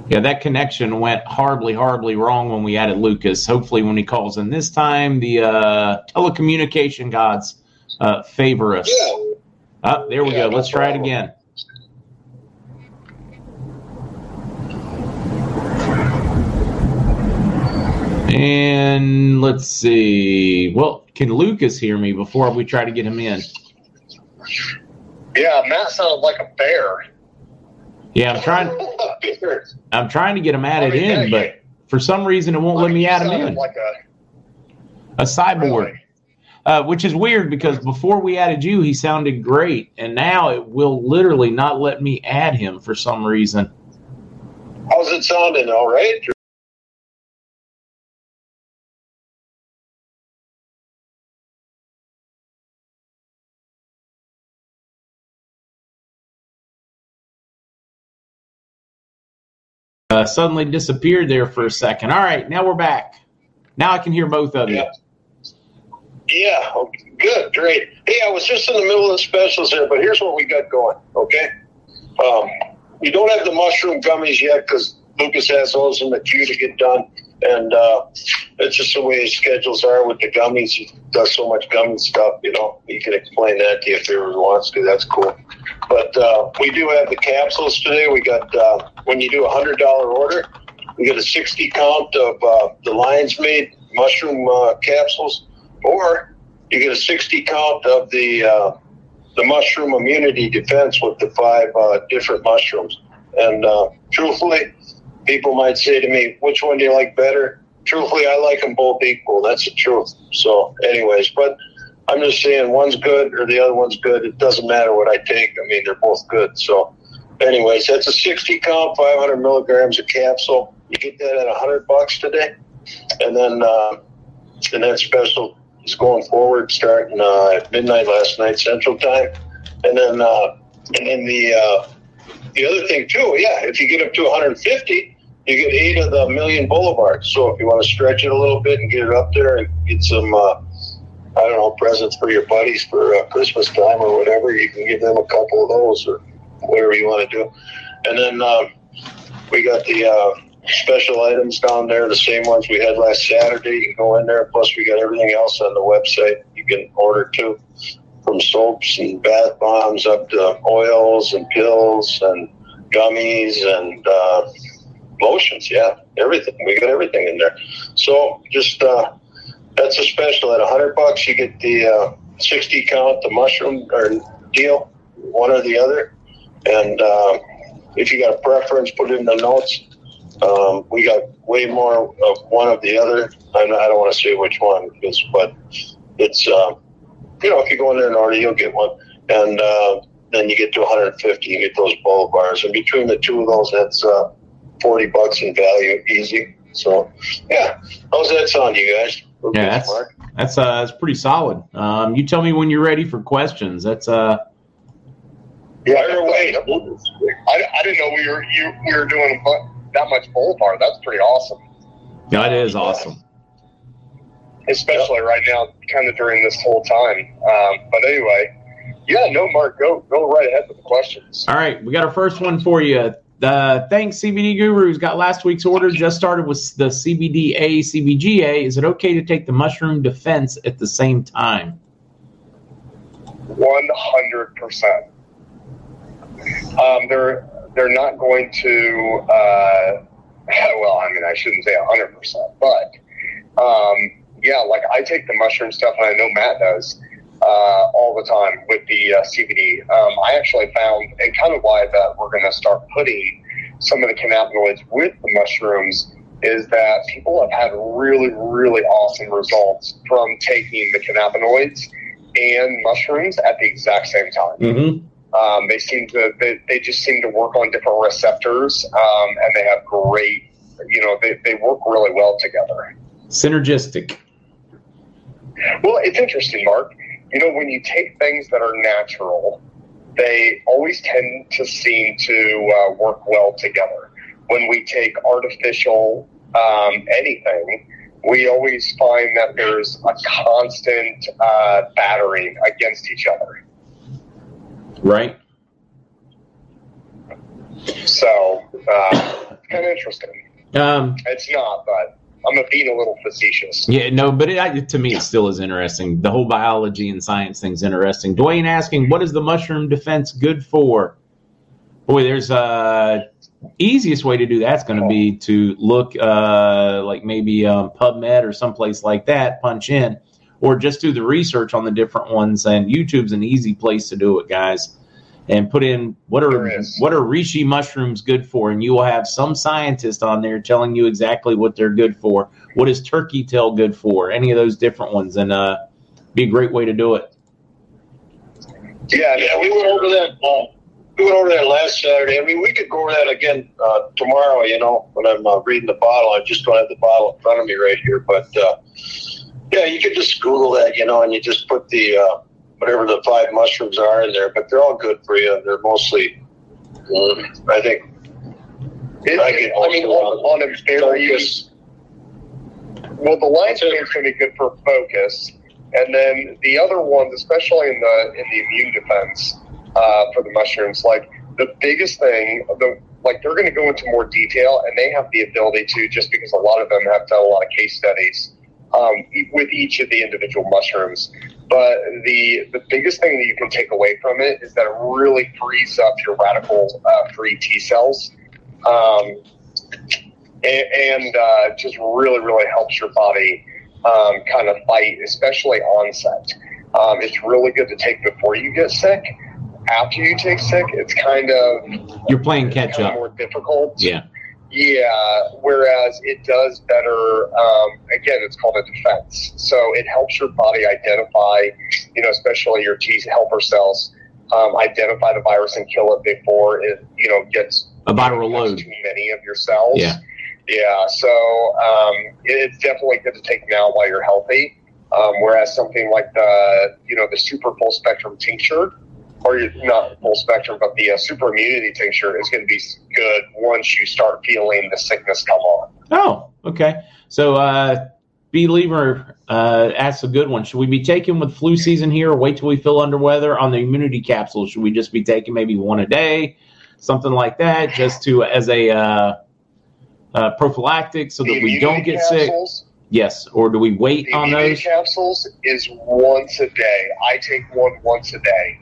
Yeah, that connection went horribly, horribly wrong when we added Lucas. Hopefully when he calls in this time, the uh, telecommunication gods uh, favor us. Yeah. Oh, there we yeah, go. Let's try it again. And let's see. Well, can Lucas hear me before we try to get him in? Yeah, Matt sounded like a bear. Yeah, I'm trying. I'm trying to get him added I mean, in, yeah, but for some reason it won't like let me add him in. Like a, a cyborg, really? uh, which is weird because before we added you, he sounded great, and now it will literally not let me add him for some reason. How's it sounding? All right. Uh, suddenly disappeared there for a second. All right, now we're back. Now I can hear both of you. Yeah, yeah okay, good, great. Hey, I was just in the middle of the specials there, but here's what we got going, okay? Um, we don't have the mushroom gummies yet because Lucas has those in the queue to get done, and uh, it's just the way his schedules are with the gummies. He does so much gummy stuff, you know. He can explain that to you if he wants to. That's cool. But uh, we do have the capsules today. We got, uh, when you do a one hundred dollars order, we get a sixty count of uh, the Lion's Mane mushroom uh, capsules, or you get a sixty count of the uh, the mushroom immunity defense with the five uh, different mushrooms. And uh, truthfully, people might say to me, which one do you like better? Truthfully, I like them both equal. That's the truth. So anyways, but I'm just saying one's good or the other one's good. It doesn't matter what I take. I mean, they're both good. So anyways, that's a sixty count, five hundred milligrams a capsule. You get that at one hundred bucks today. And then uh, and that special is going forward starting uh, at midnight last night, Central Time. And then, uh, and then the uh, the other thing, too, yeah, if you get up to one hundred fifty, you get eight of the Million Boulevards. So if you want to stretch it a little bit and get it up there and get some, uh, I don't know, presents for your buddies for uh, Christmas time or whatever, you can give them a couple of those or whatever you want to do. And then um, we got the uh, special items down there, the same ones we had last Saturday. You can go in there. Plus, we got everything else on the website you can order, too, from soaps and bath bombs up to oils and pills and gummies and uh lotions, yeah, everything. We got everything in there. So just uh, that's a special at a hundred bucks. You get the uh, sixty count, the mushroom or deal, one or the other. And uh, if you got a preference, put it in the notes. Um, we got way more of one of the other. I don't, I don't want to say which one, because, but it's uh, you know, if you go in there and order, you'll get one. And uh, then you get to one hundred fifty, you get those bowl bars, and between the two of those, that's uh, forty bucks in value, easy. So, yeah, how's that sound, you guys? We're yeah, that's that's, uh, that's pretty solid. Um, you tell me when you're ready for questions. That's uh, yeah. By the way, I, I didn't know we were you, we were doing that much bowl bar. That's pretty awesome. Yeah, no, it is awesome. Especially right now, kind of during this whole time. Um, but anyway, yeah, no, Mark, go go right ahead with the questions. All right, we got our first one for you. Uh, thanks, C B D Gurus. Got last week's order. Just started with the C B D A, C B G A. Is it okay to take the mushroom defense at the same time? One hundred percent. They're they're not going to. Uh, well, I mean, I shouldn't say a hundred percent, but um, yeah, like I take the mushroom stuff, and I know Matt does. uh, all the time with the uh, C B D. Um, I actually found, and kind of why that we're going to start putting some of the cannabinoids with the mushrooms, is that people have had really, really awesome results from taking the cannabinoids and mushrooms at the exact same time. Mm-hmm. Um, they seem to, they, they just seem to work on different receptors, um, and they have great, you know, they, they work really well together. Synergistic. Well, it's interesting, Mark. You know, when you take things that are natural, they always tend to seem to uh, work well together. When we take artificial um, anything, we always find that there's a constant uh, battering against each other. Right. So, uh, kind of interesting. Um, it's not, but I'm being a little facetious. Yeah, no, but it, to me it still is interesting. The whole biology and science thing's interesting. Dwayne asking, what is the mushroom defense good for? Boy, there's a uh, easiest way to do that's going to be to look uh, like maybe um, PubMed or someplace like that, punch in, or just do the research on the different ones. And YouTube's an easy place to do it, guys. And put in what are what are reishi mushrooms good for, and you will have some scientist on there telling you exactly what they're good for. What is turkey tail good for? Any of those different ones, and uh, be a great way to do it. Yeah, yeah, we went over that. Uh, we went over that last Saturday. I mean, we could go over that again uh, tomorrow. You know, when I'm uh, reading the bottle, I just don't have the bottle in front of me right here. But uh, yeah, you could just Google that, you know, and you just put the. Uh, whatever the five mushrooms are in there, but they're all good for you. They're mostly, um, I think, it, I, it, I mean, on, on a very, well, the lion's mane is going to be good for focus, and then the other ones, especially in the in the immune defense uh, for the mushrooms, like the biggest thing, the like they're going to go into more detail, and they have the ability to, just because a lot of them have done a lot of case studies um, with each of the individual mushrooms. But the the biggest thing that you can take away from it is that it really frees up your radical uh, free T cells, um, and, and uh, just really, really helps your body um, kind of fight, especially onset. Um, it's really good to take before you get sick. After you take sick, it's kind of you're playing catch up. More difficult, yeah, yeah. Whereas it does better. Um, again, it's called a defense. So it helps your body identify, you know, especially your T helper cells, um, identify the virus and kill it before it, you know, gets a viral load. Too many of your cells. Yeah. Yeah. So um, it's definitely good to take now while you're healthy. Um, whereas something like the, you know, the super full spectrum tincture, or not full spectrum, but the uh, super immunity tincture is going to be good once you start feeling the sickness come on. Oh, okay. So, uh, B. Lever uh, asks a good one. Should we be taking with flu season here, or wait till we feel under weather on the immunity capsule? Should we just be taking maybe one a day, something like that, just to as a uh, uh, prophylactic so the that we don't get capsules? Sick? Yes, or do we wait the on those? The capsules is once a day. I take one once a day.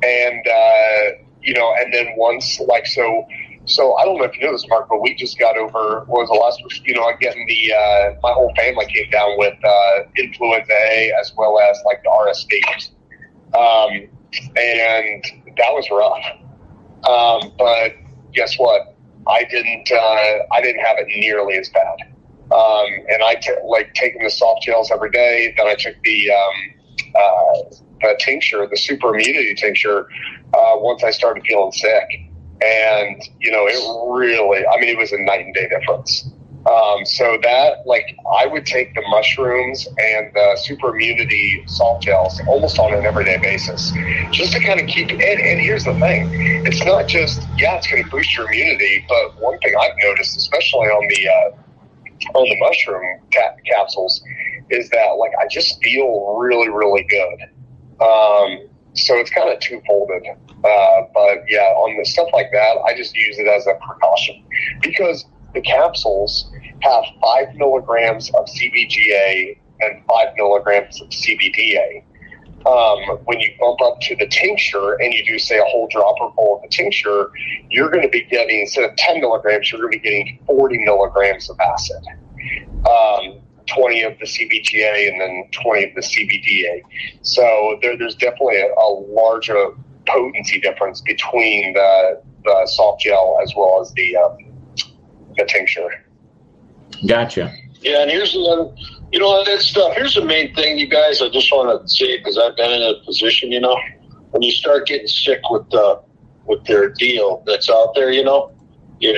And, uh, you know, and then once, like, so, so I don't know if you know this, Mark, but we just got over, what was the last, you know, I'm getting the, uh, my whole family came down with uh, influenza A as well as, like, the R S V. Um, and that was rough. Um, but guess what? I didn't, uh, I didn't have it nearly as bad. Um, and I, t- like, taking the soft gels every day, then I took the, um, uh, the tincture, the super immunity tincture, uh, once I started feeling sick. And, you know, it really, I mean, it was a night and day difference. Um, so that, like, I would take the mushrooms and the super immunity soft gels almost on an everyday basis, just to kind of keep, and, and here's the thing, it's not just, yeah, it's going to boost your immunity, but one thing I've noticed, especially on the, uh, on the mushroom ca- capsules, is that, like, I just feel really, really good. Um, so it's kind of two-folded, uh, but yeah, on the stuff like that, I just use it as a precaution, because the capsules have five milligrams of C B G A and five milligrams of C B D A. Um, when you bump up to the tincture and you do say a whole dropper full of the tincture, you're going to be getting, instead of ten milligrams, you're going to be getting forty milligrams of acid. Um, twenty of the C B G A and then twenty of the C B D A. So there, there's definitely a, a larger potency difference between the, the soft gel as well as the um, the tincture. Gotcha. Yeah, and here's another, you know, that stuff. Here's the main thing, you guys. I just want to say, because I've been in a position, you know, when you start getting sick with the with their deal that's out there, you know, you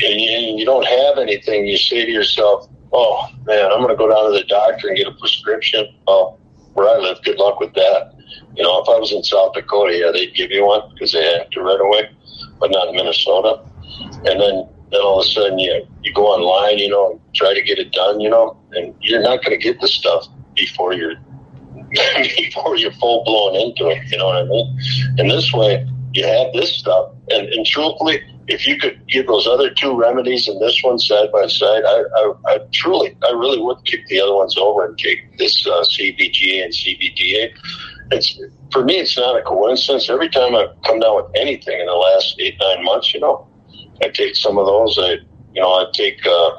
and you don't have anything. You say to yourself, "Oh man, I'm going to go down to the doctor and get a prescription." Oh, where I live, good luck with that. You know, if I was in South Dakota, yeah, they'd give you one because they have to right away, but not in Minnesota. And then, then all of a sudden, you you go online, you know, and try to get it done, you know, and you're not going to get the stuff before you're before you're full blown into it. You know what I mean? And this way, you have this stuff, and, and truthfully, if you could give those other two remedies and this one side by side, I, I, I truly, I really would kick the other ones over and take this uh, C B G A and C B D A. It's, for me, it's not a coincidence. Every time I've come down with anything in the last eight, nine months, you know, I take some of those. I, you know, I take, uh,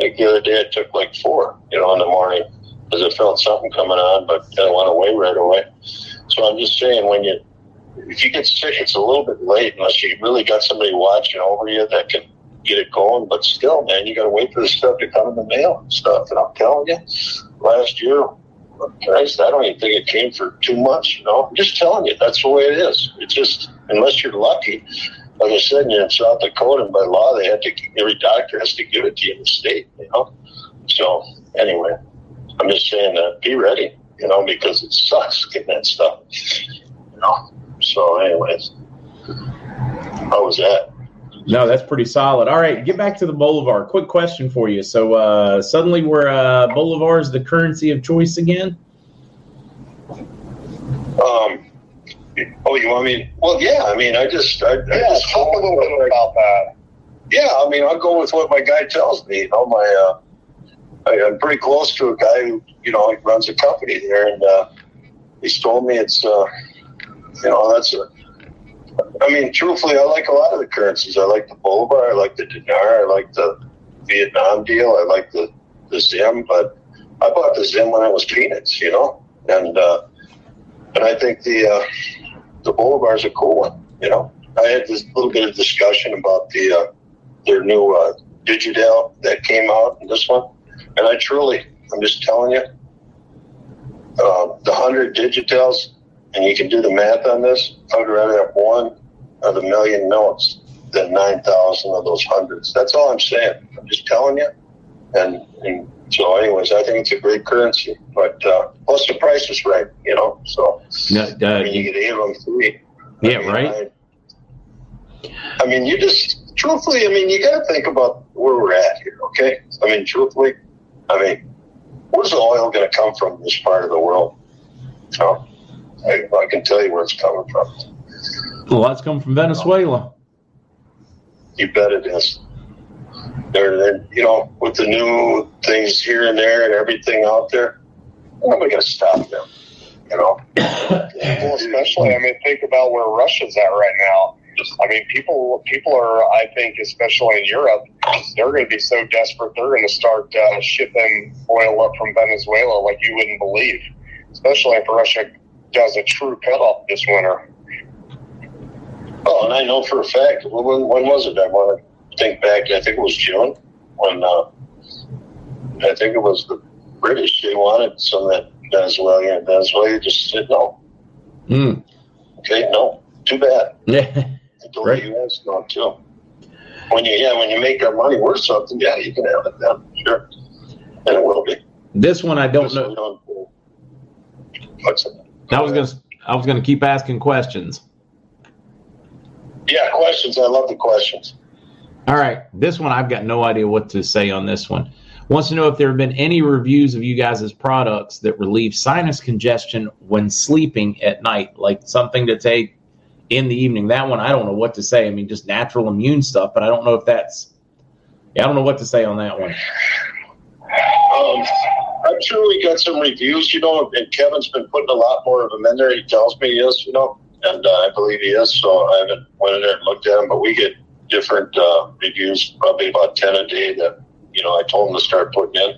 like the other day, I took like four, you know, in the morning because I felt something coming on, but I went away right away. So I'm just saying, when you, if you get sick, it's a little bit late unless you really got somebody watching over you that can get it going. But still, man, you got to wait for the stuff to come in the mail and stuff. And I'm telling you, last year, Christ, I don't even think it came for two months. You know, I'm just telling you, that's the way it is. It's just, unless you're lucky, like I said, you're in South Dakota, and by law, they have to, every doctor has to give it to you in the state, you know. So anyway, I'm just saying that be ready, you know, because it sucks getting that stuff, you know. So anyways, how was that? No, that's pretty solid. All right, get back to the Bolivar. Quick question for you. So uh, suddenly we're uh, Bolivar is the currency of choice again? Um. Oh, you want me? Well, yeah, I mean, I just... I, yeah, I just talk a little bit about that. Yeah, I mean, I'll go with what my guy tells me. You know, my, uh, I, I'm pretty close to a guy who, you know, he runs a company there, and uh, he's told me it's... Uh, You know, that's a, I mean, truthfully, I like a lot of the currencies. I like the Bolivar, I like the dinar, I like the Vietnam deal, I like the, the Zim, but I bought the Zim when it was peanuts, you know? And uh, and I think the uh, the Bolivar's a cool one, you know? I had this little bit of discussion about the uh, their new uh, Digidel that came out in this one. And I truly, I'm just telling you, uh, the one hundred Digidels, and you can do the math on this. I would rather have one of the million notes than nine thousand of those hundreds. That's all I'm saying. I'm just telling you. And, and so anyways, I think it's a great currency. But uh, plus the price is right, you know. So no, uh, I mean, you get eight of them three. Yeah, I mean, right. I, I mean, you just, truthfully, I mean, you got to think about where we're at here, okay? I mean, truthfully, I mean, where's the oil going to come from in this part of the world? So. I, I can tell you where it's coming from. Well, that's coming from Venezuela. You bet it is. They're, they're, you know, with the new things here and there and everything out there, nobody going to stop them, you know? Well, especially, I mean, think about where Russia's at right now. I mean, people people are, I think, especially in Europe, they're going to be so desperate, they're going to start uh, shipping oil up from Venezuela like you wouldn't believe, especially if Russia does a true cutoff this winter. Oh, and I know for a fact, when, when was it? I want to think back. I think it was June when uh, I think it was the British. They wanted some of that Venezuelan. Venezuela just said no. Mm. Okay, no, too bad. Yeah, right. The U S no too. When you yeah, when you make our money worth something, yeah, you can have it then, sure, and it will be. This one I don't this know. What's it? I was gonna. I was gonna keep asking questions. Yeah, questions. I love the questions. All right, this one I've got no idea what to say on this one. Wants to know if there have been any reviews of you guys' products that relieve sinus congestion when sleeping at night, like something to take in the evening. That one I don't know what to say. I mean, just natural immune stuff, but I don't know if that's. Yeah, I don't know what to say on that one. Um. I'm sure we got some reviews, you know, and Kevin's been putting a lot more of them in there. He tells me he is, you know, and uh, I believe he is, so I haven't went in there and looked at them, but we get different uh, reviews, probably about ten a day that, you know, I told him to start putting in.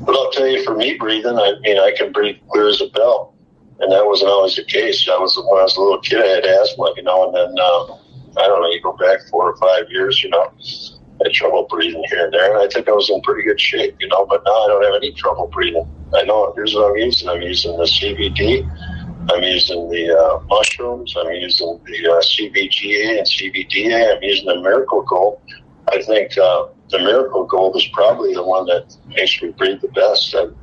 But I'll tell you, for me breathing, I mean, I can breathe clear as a bell. And that wasn't always the case. I was, when I was a little kid, I had asthma, you know, and then, um, I don't know, you go back four or five years, you know, I had trouble breathing here and there. And I think I was in pretty good shape, you know, but now I don't have any trouble breathing. I know, here's what I'm using. I'm using the C B D. I'm using the uh, mushrooms. I'm using the uh, C B G A and C B D A. I'm using the Miracle Gold. I think uh, the Miracle Gold is probably the one that makes me breathe the best. And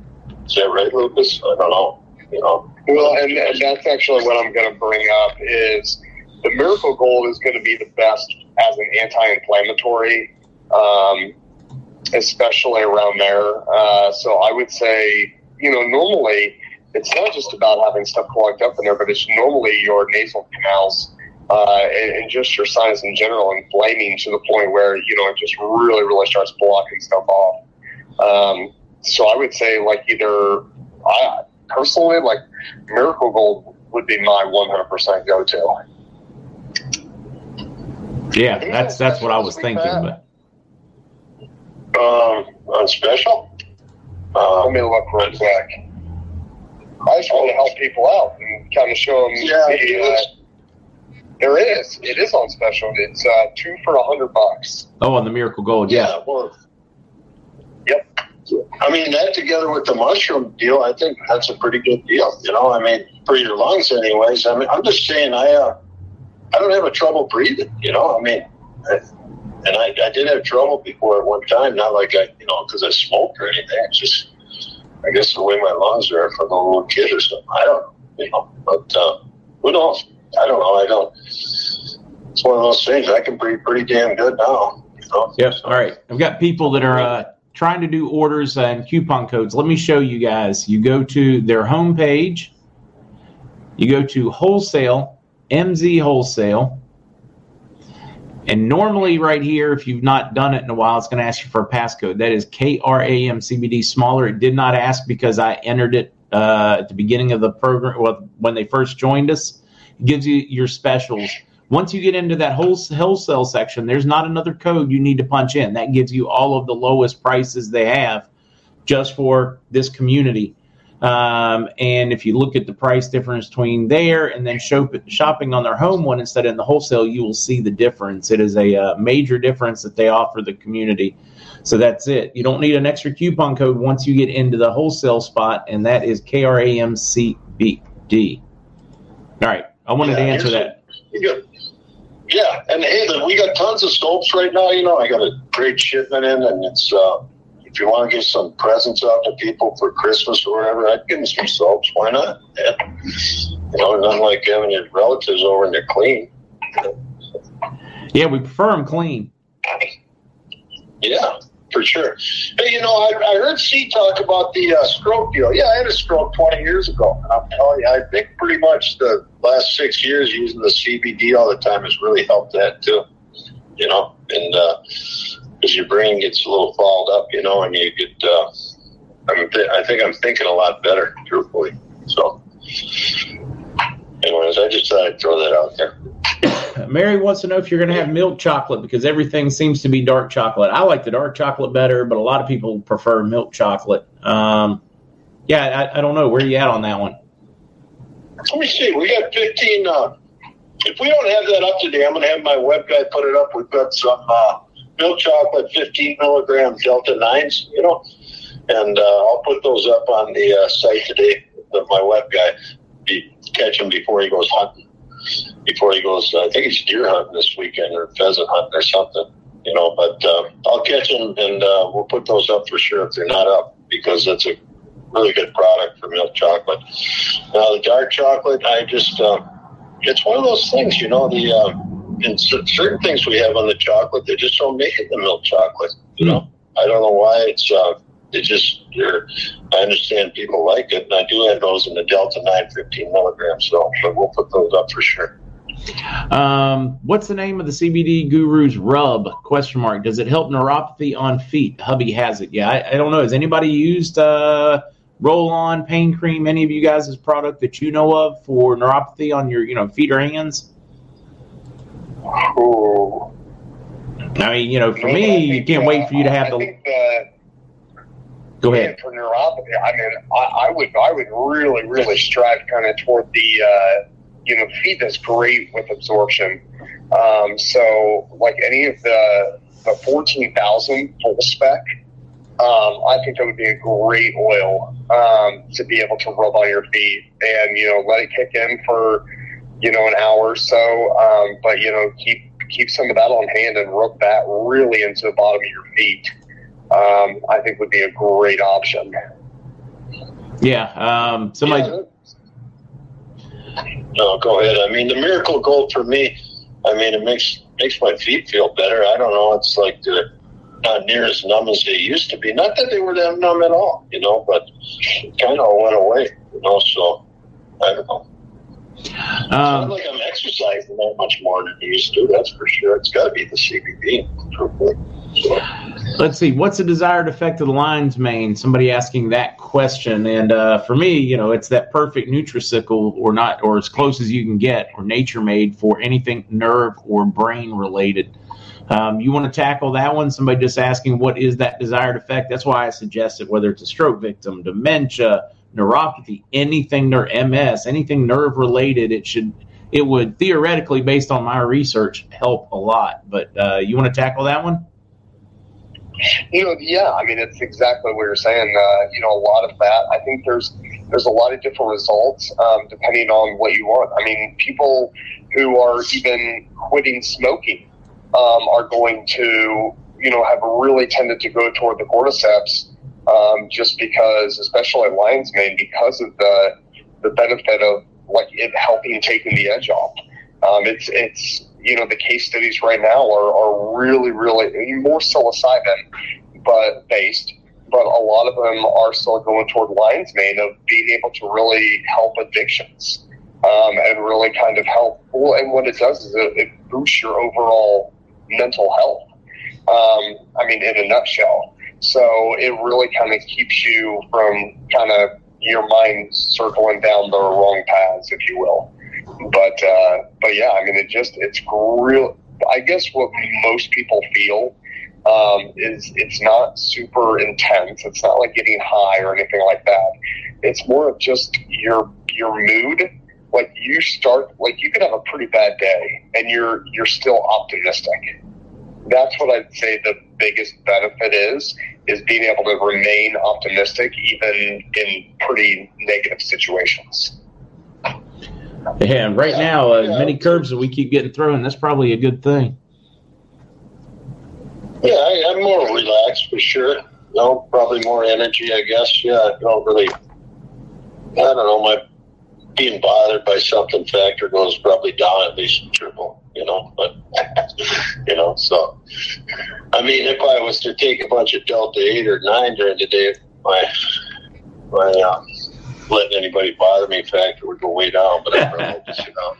is that right, Lucas? I don't know. You know. Well, and, and that's actually what I'm going to bring up is the Miracle Gold is going to be the best as an anti-inflammatory, um, especially around there. Uh, so I would say, you know, normally, it's not just about having stuff clogged up in there, but it's normally your nasal canals uh, and, and just your sinus in general inflaming to the point where, you know, it just really, really starts blocking stuff off. Um, so I would say, like, either I personally, like, Miracle Gold would be my one hundred percent go-to. Yeah, that's that's what I was thinking. But um, on special? Um, Let me look real quick. I just want to help people out and kind of show them. Yeah, the, uh, there it is. It is on special. It's uh, two for a hundred bucks. Oh, on the Miracle Gold. Yeah. yeah well, yep. I mean, that together with the mushroom deal, I think that's a pretty good deal. You know, I mean, for your lungs, anyways. I mean, I'm just saying, I uh, I don't have a trouble breathing. You know, I mean, I, and I, I did have trouble before at one time. Not like I, you know, because I smoked or anything. It's just, I guess, the way my lungs are from a little kid or something. I don't know, you know, but uh, who knows? I don't know. I don't. It's one of those things. I can breathe pretty damn good now. You know? Yep. All right. I've got people that are uh, trying to do orders and coupon codes. Let me show you guys. You go to their homepage. You go to wholesale, M Z Wholesale. And normally right here, if you've not done it in a while, it's going to ask you for a passcode. That is K R A M C B D smaller. It did not ask because I entered it uh, at the beginning of the program, well, when they first joined us. It gives you your specials. Once you get into that wholesale section, there's not another code you need to punch in. That gives you all of the lowest prices they have just for this community. Um, and if you look at the price difference between there and then shop, shopping on their home one instead of in the wholesale, you will see the difference. It is a uh, major difference that they offer the community. So that's it. You don't need an extra coupon code once you get into the wholesale spot, and that is K R A M C B D. All right. I wanted yeah, to answer that. Good. Yeah. And hey, we got tons of sculpts right now. You know, I got a great shipment in, and it's, uh, if you want to give some presents out to people for Christmas or whatever, I'd give them some soaps. Why not? Yeah. You know, nothing like having your relatives over and they're clean. Yeah, we prefer them clean. Yeah, for sure. Hey, you know, I, I heard C talk about the uh, stroke deal. Yeah, I had a stroke twenty years ago. I'm telling you, I think pretty much the last six years using the C B D all the time has really helped that too. You know, and, uh, because your brain gets a little fouled up, you know, and you get, uh, I'm th- I think I'm thinking a lot better, truthfully. So, anyways, I just thought I'd throw that out there. Mary wants to know if you're going to have milk chocolate, because everything seems to be dark chocolate. I like the dark chocolate better, but a lot of people prefer milk chocolate. Um, yeah, I, I don't know. Where are you at on that one? Let me see. We got fifteen. Uh, if we don't have that up today, I'm going to have my web guy put it up. We've got some Uh, milk chocolate, fifteen milligram Delta nines, you know, and uh, I'll put those up on the uh, site today with my web guy. Be, catch him before he goes hunting, before he goes, I think he's deer hunting this weekend or pheasant hunting or something, you know, but uh, I'll catch him and uh, we'll put those up for sure if they're not up, because that's a really good product for milk chocolate. Now, the dark chocolate, I just, uh, it's one of those things, you know, the, uh, and certain things we have on the chocolate, they just don't make it in the milk chocolate. You know, I don't know why it's. Uh, it just. I understand people like it, and I do have those in the Delta nine, fifteen milligrams. So, but we'll put those up for sure. Um, what's the name of the C B D Gurus rub? Question mark. Does it help neuropathy on feet? Hubby has it. Yeah, I, I don't know. Has anybody used uh, roll-on pain cream? Any of you guys' product that you know of for neuropathy on your, you know, feet or hands? Oh. I mean, you know, for me, you can't wait for you to have the. Go ahead. And for neuropathy, I mean, I, I would, I would really, really strive kind of toward the, uh, you know, feed that's great with absorption. Um, so, like any of the the fourteen thousand full spec, um, I think that would be a great oil um, to be able to rub on your feet and you know let it kick in for you know an hour or so. Um, but you know, keep keep some of that on hand and rub that really into the bottom of your feet. Um, I think would be a great option. Yeah. Um, somebody. Yeah. No, go ahead. I mean, the Miracle Gold for me. I mean, it makes makes my feet feel better. I don't know. It's like they're not near as numb as they used to be. Not that they were that numb at all, you know, but it kind of went away, you know. So I don't know. Um, it's not like I'm exercising that much more than I used to. That's for sure. It's got to be the C B D, truthfully. Let's see. What's the desired effect of the lines main? Somebody asking that question, and uh, for me, you know, it's that perfect nutraceutical, or not, or as close as you can get, or nature made for anything nerve or brain related. Um, you want to tackle that one? Somebody just asking, what is that desired effect? That's why I suggested whether it's a stroke victim, dementia, neuropathy, anything or M S, anything nerve related, it should, it would theoretically, based on my research, help a lot. But uh, you want to tackle that one? You know, yeah, I mean, it's exactly what you're saying. Uh, you know, a lot of that, I think there's there's a lot of different results um, depending on what you want. I mean, people who are even quitting smoking um, are going to, you know, have really tended to go toward the cordyceps um, just because, especially lion's mane, because of the the benefit of, like, it helping taking the edge off. Um, it's, it's, you know, the case studies right now are, are really, really more psilocybin but based, but a lot of them are still going toward lion's mane of being able to really help addictions um, and really kind of help. Well, and what it does is it, it boosts your overall mental health, um, I mean, in a nutshell. So it really kind of keeps you from kind of your mind circling down the wrong paths, if you will. But, uh, but yeah, I mean, it just, it's real. I guess what most people feel um, is it's not super intense. It's not like getting high or anything like that. It's more of just your, your mood. Like you start, like you could have a pretty bad day and you're, you're still optimistic. That's what I'd say the biggest benefit is, is being able to remain optimistic, even in pretty negative situations. Yeah, and right now, as uh, yeah. many curves that we keep getting thrown, that's probably a good thing. Yeah, I, I'm more relaxed for sure. No, probably more energy, I guess. Yeah, I don't really, I don't know, my being bothered by something factor goes probably down at least triple, you know, but, you know, so, I mean, if I was to take a bunch of Delta eight or nine during the day, my, my, um, letting anybody bother me factor would go way down, but I probably just, you know.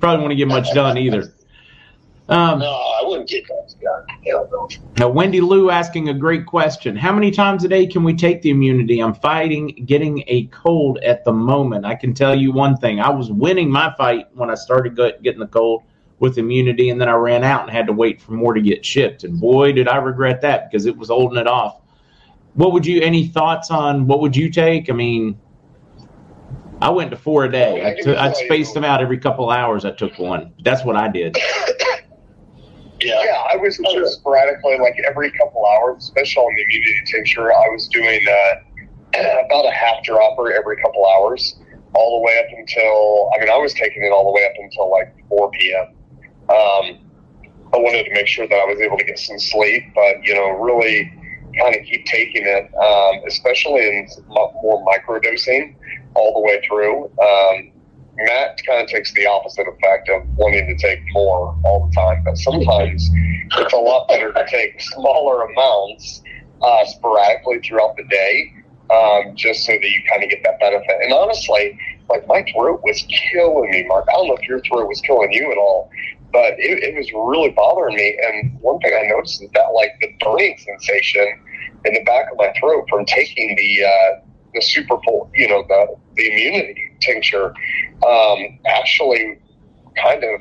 Probably wouldn't get much done either. Um, no, I wouldn't get much done. Hell no. Now, Wendy Lou asking a great question. How many times a day can we take the immunity? I'm fighting getting a cold at the moment. I can tell you one thing. I was winning my fight when I started getting the cold with immunity, and then I ran out and had to wait for more to get shipped. And boy, did I regret that because it was holding it off. What would you, any thoughts on what would you take? I mean, I went to four a day. I t- I'd spaced them out every couple hours. I took one. That's what I did. yeah, yeah, I was sure. Sporadically, like every couple hours, especially on the immunity tincture. I was doing uh, about a half dropper every couple hours, all the way up until. I mean, I was taking it all the way up until like four p.m. Um, I wanted to make sure that I was able to get some sleep, but you know, really kind of keep taking it, um, especially in more microdosing. All the way through. Um, Matt kind of takes the opposite effect of wanting to take more all the time, but sometimes it's a lot better to take smaller amounts uh, sporadically throughout the day, um, just so that you kind of get that benefit. And honestly, like my throat was killing me, Mark. I don't know if your throat was killing you at all, but it, it was really bothering me. And one thing I noticed is that, like, the burning sensation in the back of my throat from taking the uh, the super full, you know, the, the immunity tincture, um, actually kind of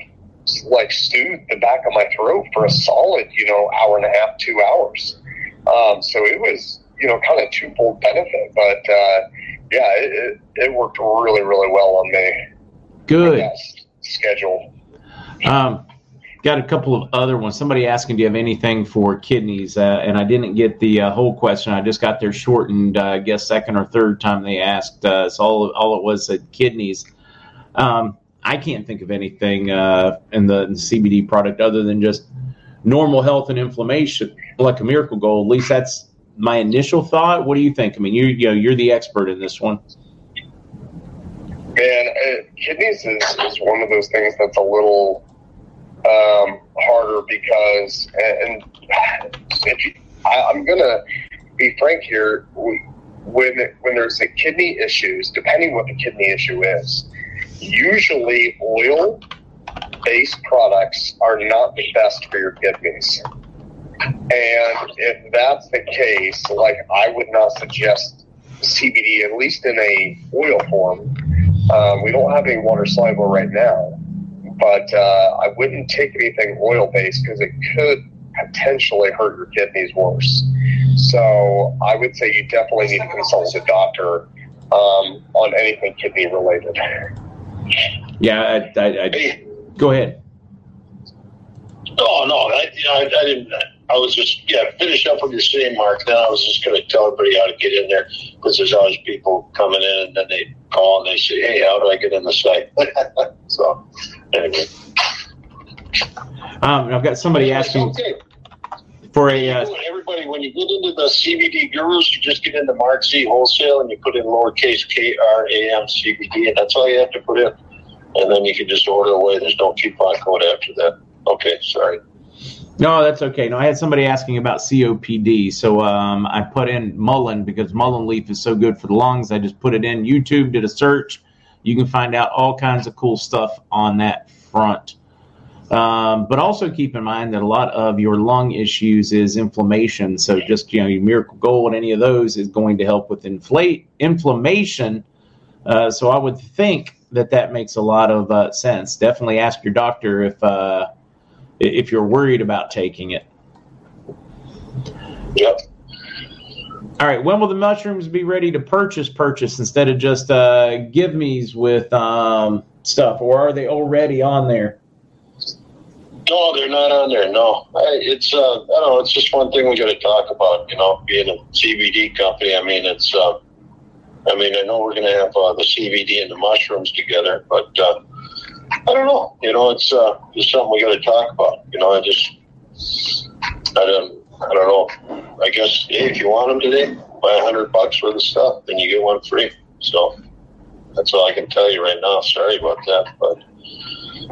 like soothed the back of my throat for a solid, you know, hour and a half, two hours. Um, so it was, you know, kind of twofold benefit. But uh, yeah, it, it worked really, really well on me. Good. That schedule. Um, got a couple of other ones. Somebody asking, do you have anything for kidneys? Uh, and I didn't get the uh, whole question. I just got their shortened, uh, I guess, second or third time they asked. Uh, so all, all it was said kidneys. Um, I can't think of anything uh, in the, in the C B D product other than just normal health and inflammation, like a miracle goal. At least that's my initial thought. What do you think? I mean, you, you know, you're the expert in this one. Man, uh, kidneys is, is one of those things that's a little um, harder because, and, and if you, I, I'm going to be frank here, when, when there's a kidney issues, depending what the kidney issue is, usually oil-based products are not the best for your kidneys. And if that's the case, like, I would not suggest C B D, at least in a oil form. Um, we don't have any water soluble right now, but uh, I wouldn't take anything oil-based because it could potentially hurt your kidneys worse. So I would say you definitely need to consult a doctor um, on anything kidney-related. Yeah, I, I, I, go ahead. Oh, no, I, you know, I, I didn't. I was just, yeah, finish up with your city, Mark. Then I was just going to tell everybody how to get in there because there's always people coming in and then they call and they say, hey, how do I get in the site? So, anyway. Um, I've got somebody asking okay. for a. Uh, everybody, when you get into the C B D gurus, you just get into Mark Z Wholesale and you put in lowercase K R A M C B D, and that's all you have to put in. And then you can just order away. There's no coupon code after that. Okay, sorry. No, that's okay. No, I had somebody asking about C O P D, so um, I put in mullein because mullein leaf is so good for the lungs. I just put it in YouTube, did a search. You can find out all kinds of cool stuff on that front. Um, but also keep in mind that a lot of your lung issues is inflammation. So just, you know, your Miracle Gold, any of those is going to help with inflate inflammation. Uh, so I would think that that makes a lot of uh, sense. Definitely ask your doctor if... Uh, if you're worried about taking it. Yep. All right. When will the mushrooms be ready to purchase, purchase instead of just uh, give me's with um, stuff? Or are they already on there? No, they're not on there. No, I, it's, uh, I don't know. It's just one thing we got to talk about, you know, being a C B D company. I mean, it's, uh, I mean, I know we're going to have uh, the C B D and the mushrooms together, but, uh, I don't know. You know, it's uh, just something we got to talk about. You know, I just, I don't, I don't know. I guess hey, if you want them today, buy a hundred bucks worth of stuff, then you get one free. So that's all I can tell you right now. Sorry about that, but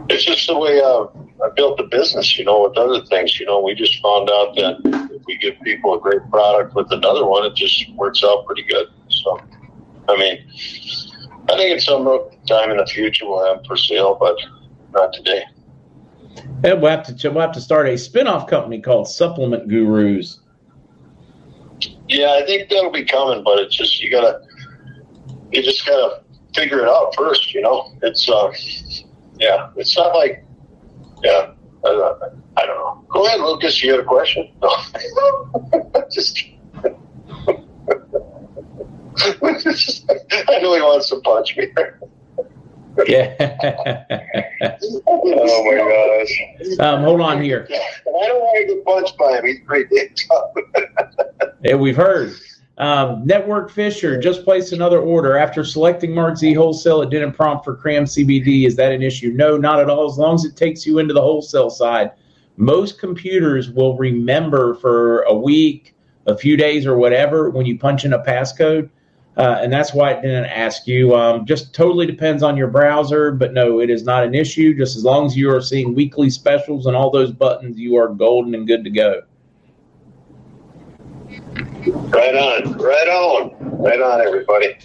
it's just the way uh, I built the business. You know, with other things, you know, we just found out that if we give people a great product with another one, it just works out pretty good. So, I mean. I think at some time in the future we'll have for sale, but not today. And we'll have to we'll have to start a spinoff company called Supplement Gurus. Yeah, I think that'll be coming, but it's just you gotta you just gotta figure it out first. You know, it's uh, yeah, it's not like yeah, I don't, I don't know. Go ahead, Lucas. You had a question? No, just. I know he wants to punch me. Yeah. Oh my gosh. Um, hold on here. I don't want to get punched by him. He's pretty damn tough. Yeah, we've heard. Um, Network Fisher just placed another order after selecting Mark Z Wholesale. It didn't prompt for Cram C B D. Is that an issue? No, not at all. As long as it takes you into the wholesale side, most computers will remember for a week, a few days, or whatever when you punch in a passcode. Uh, and that's why it didn't ask you. Um, just totally depends on your browser, but no, it is not an issue. Just as long as you are seeing weekly specials and all those buttons, you are golden and good to go. Right on, right on, right on, everybody.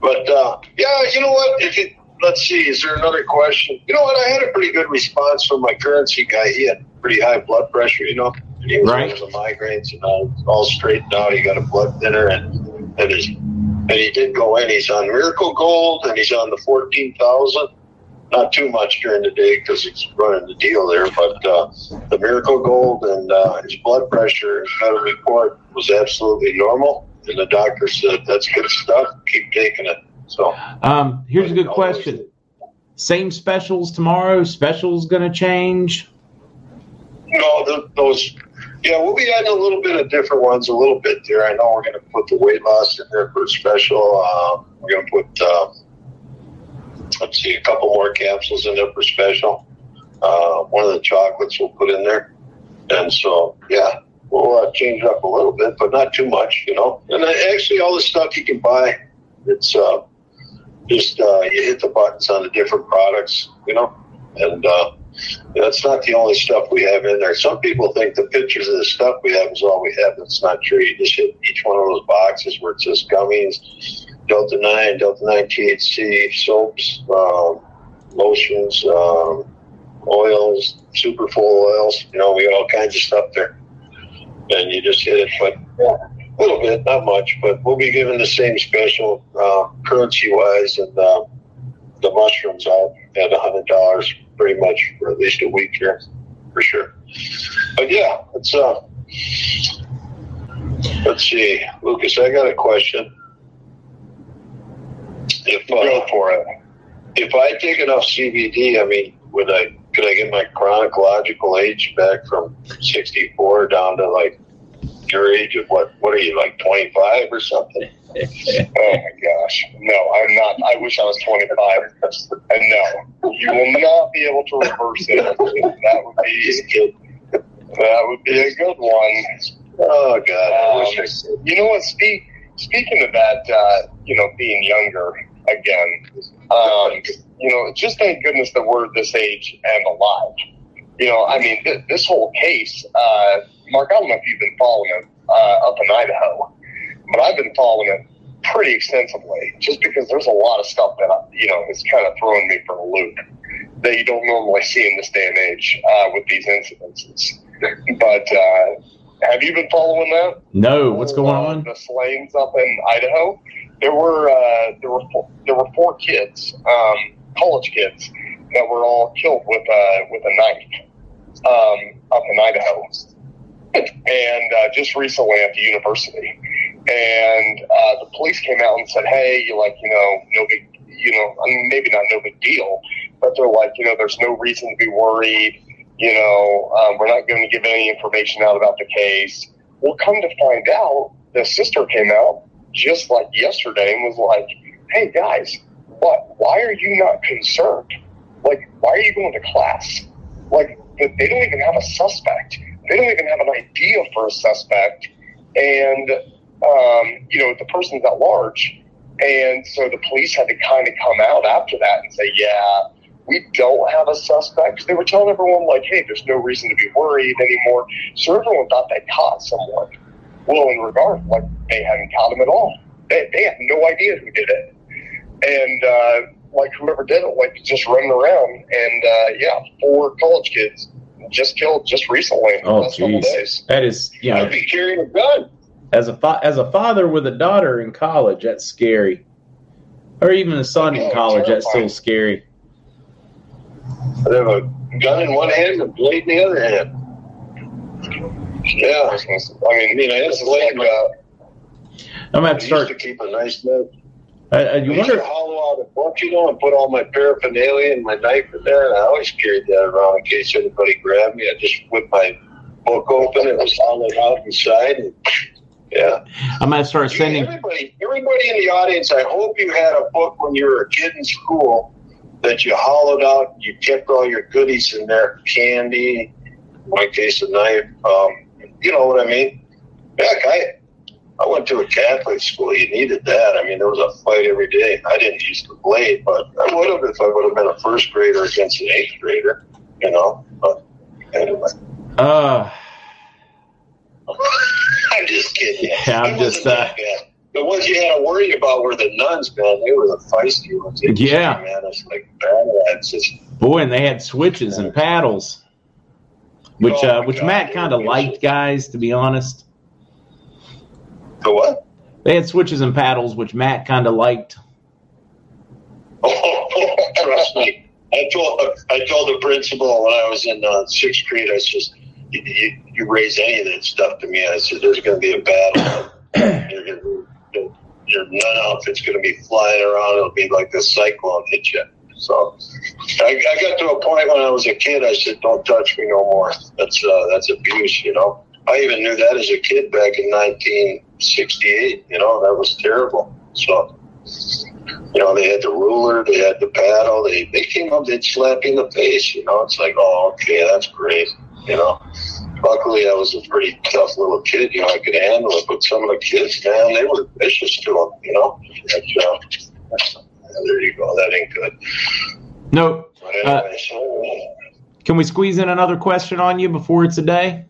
But uh, yeah, you know what? If you, let's see, is there another question? You know what? I had a pretty good response from my currency guy. He had pretty high blood pressure, you know, and he was right. One of the migraines and all, all straightened out. He got a blood thinner and and his. And he did go in. He's on Miracle Gold, and he's on the fourteen thousand. not too much during the day because it's running the deal there, but uh, the Miracle Gold and uh, his blood pressure, his medical report was absolutely normal. And the doctor said, that's good stuff. Keep taking it. So um, here's a good question. Same specials tomorrow? Specials going to change? No, the, those, yeah, we'll be adding a little bit of different ones a little bit there. I know we're going to put the weight loss in there for a special. Uh, we're going to put, uh, let's see, a couple more capsules in there for special. Uh, one of the chocolates we'll put in there. And so, yeah. We'll uh, change up a little bit, but not too much, you know. And actually, all the stuff you can buy, it's uh, just uh, you hit the buttons on the different products, you know. And uh, that's not the only stuff we have in there. Some people think the pictures of the stuff we have is all we have. That's not true. You just hit each one of those boxes where it says gummies, Delta nine, Delta nine T H C, soaps, um, lotions, um, oils, superfull oils. You know, we got all kinds of stuff there. And you just hit it, but a little bit, not much. But we'll be giving the same special uh, currency-wise, and uh, the mushrooms out at one hundred dollars pretty much for at least a week here, for sure. But, yeah, it's uh, let's see. Lucas, I got a question. If uh, Go for it. If I take enough C B D, I mean, would I... Could I get my chronological age back from sixty-four down to like your age of what? What are you, like twenty-five or something? Oh my gosh! No, I'm not. I wish I was twenty-five. And no, you will not be able to reverse it. That would be that would be a good one. Oh God! Um, I wish I said. You know what? Speak, speaking of that, uh, you know, being younger again. Um, You know, just thank goodness that we're this age and alive. You know, I mean, th- this whole case, uh, Mark, I don't know if you've been following it uh, up in Idaho, but I've been following it pretty extensively just because there's a lot of stuff that, I, you know, is kind of throwing me for a loop that you don't normally see in this day and age uh, with these incidences. But uh, have you been following that? No, what's going uh, on? The slayings up in Idaho. There were, uh, there were, four, there were four kids. Um, college kids that were all killed with a with a knife um, up in Idaho, and uh, just recently at the university. And uh, the police came out and said, "Hey, you like you know no big you know I mean, maybe not no big deal, but they're like you know there's no reason to be worried. You know um, we're not going to give any information out about the case." Well, come to find out, the sister came out just like yesterday and was like, "Hey guys. What? Why are you not concerned? Like, why are you going to class? Like, they don't even have a suspect. They don't even have an idea for a suspect. And, um, you know, the person's at large." And so the police had to kind of come out after that and say, yeah, we don't have a suspect. They were telling everyone, like, hey, there's no reason to be worried anymore. So everyone thought they caught someone. Well, in regard, like, they hadn't caught him at all. They, they had no idea who did it. And, uh, like, whoever did it, like, just running around. And, uh, yeah, four college kids just killed just recently. In the oh, last couple days. That is, you know. I'd be carrying a gun. As a, fa- as a father with a daughter in college, that's scary. Or even a son yeah, in college, terrifying. That's still scary. They have a gun in one hand and a blade in the other hand. Yeah. I mean, you know, it's like, like uh, I'm going to have to start. To keep a nice note. I, I, you I used wonder, to hollow out a book, you know, and put all my paraphernalia and my knife in there, and I always carried that around in case anybody grabbed me. I just whipped my book open, it was hollowed out inside, and yeah. I'm going to start sending... Everybody, everybody in the audience, I hope you had a book when you were a kid in school that you hollowed out, you kept all your goodies in there, candy, in my case, a knife, um, you know what I mean? Heck, I... I went to a Catholic school. You needed that. I mean, there was a fight every day. I didn't use the blade, but I would have if I would have been a first grader against an eighth grader, you know. But anyway. Uh, I'm just kidding. Yeah, I'm just. Uh, the ones you had to worry about were the nuns, man. They were the feisty ones. They yeah. Man, it's like bad. Boy, and they had switches and paddles, which oh uh, which God, Matt kind of liked, guys. To be honest. The what? They had switches and paddles, which Matt kind of liked. Oh, trust me. I told I told the principal when I was in uh, sixth grade. I said, you, you, "You raise any of that stuff to me," I said, "there's going to be a battle. You're gonna, your nut outfit's going to be flying around. It'll be like this cyclone hit you." So I, I got to a point when I was a kid. I said, "Don't touch me no more. That's uh, that's abuse," you know. I even knew that as a kid back in nineteen sixty-eight. You know, that was terrible. So. You know, they had the ruler, they had the paddle, they, they came up, they'd slap you in the face, you know. It's like, oh, okay, that's great, you know. Luckily, I was a pretty tough little kid, you know, I could handle it, but some of the kids, man, they were vicious to them, you know. That's, uh, there you go, that ain't good. Nope. Anyway, uh, so, can we squeeze in another question on you before it's a day?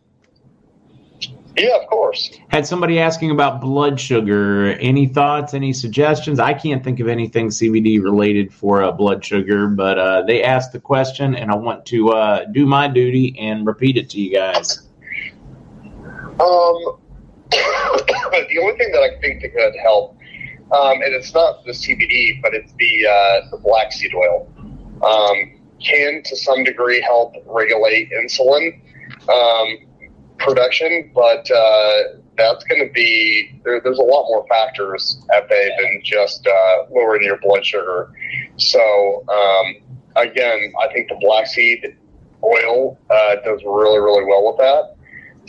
Yeah, of course. Had somebody asking about blood sugar. Any thoughts, any suggestions? I can't think of anything C B D related for uh, blood sugar, but uh, they asked the question, and I want to uh, do my duty and repeat it to you guys. Um, the only thing that I think that could help, um, and it's not the C B D, but it's the, uh, the black seed oil, um, can to some degree help regulate insulin. Um production, but uh, that's going to be, there, there's a lot more factors at play than just uh, lowering your blood sugar. So, um, again, I think the black seed oil uh, does really, really well with that.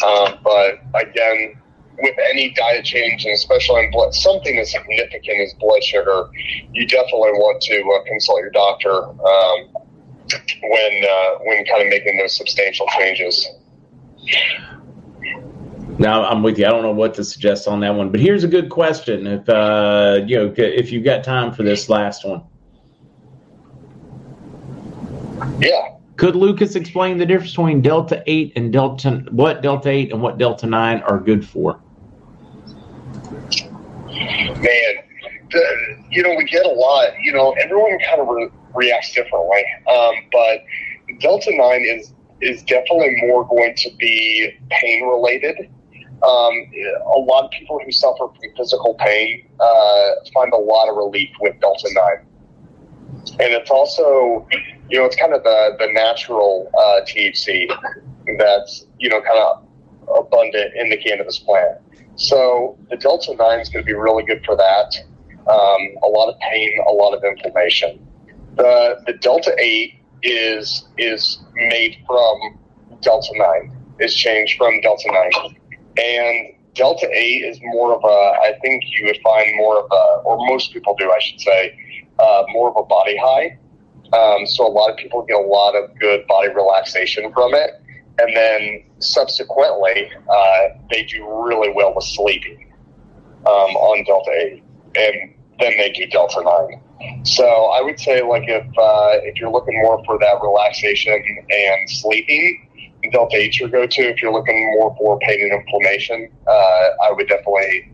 Uh, but, again, with any diet change, and especially in blood, something as significant as blood sugar, you definitely want to uh, consult your doctor um, when, uh, when kind of making those substantial changes. Now, I'm with you. I don't know what to suggest on that one, but here's a good question. If uh, you know, if you've got time for this last one, yeah. Could Lucas explain the difference between Delta Eight and Delta what Delta Eight and what Delta Nine are good for? Man, the, you know, we get a lot. You know, everyone kind of re- reacts differently, um, but Delta Nine is. is definitely more going to be pain-related. Um, a lot of people who suffer from physical pain uh, find a lot of relief with Delta nine. And it's also, you know, it's kind of the, the natural uh, T H C that's, you know, kind of abundant in the cannabis plant. So the Delta nine is going to be really good for that. Um, a lot of pain, a lot of inflammation. The, the Delta eight is is made from Delta nine, is changed from Delta nine. And Delta eight is more of a, I think you would find more of a, or most people do, I should say, uh, more of a body high. Um, so a lot of people get a lot of good body relaxation from it. And then subsequently, uh, they do really well with sleeping um, on Delta eight. And then they do Delta nine. So I would say, like, if uh, if you're looking more for that relaxation and sleeping, Delta eight's your go-to. If you're looking more for pain and inflammation, uh, I would definitely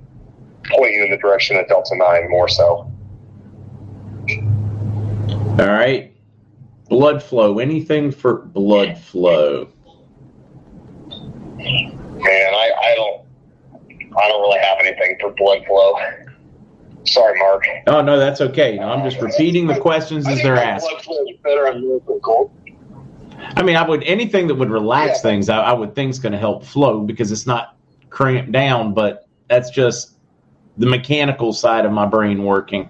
point you in the direction of Delta nine more so. All right. Blood flow. Anything for blood flow? Man, I, I don't I don't really have anything for blood flow. Sorry, Mark. Oh, no, that's okay. No, I'm just repeating the questions as they're asked. I mean, I would anything that would relax yeah. things, I, I would think is going to help flow because it's not cramped down, but that's just the mechanical side of my brain working.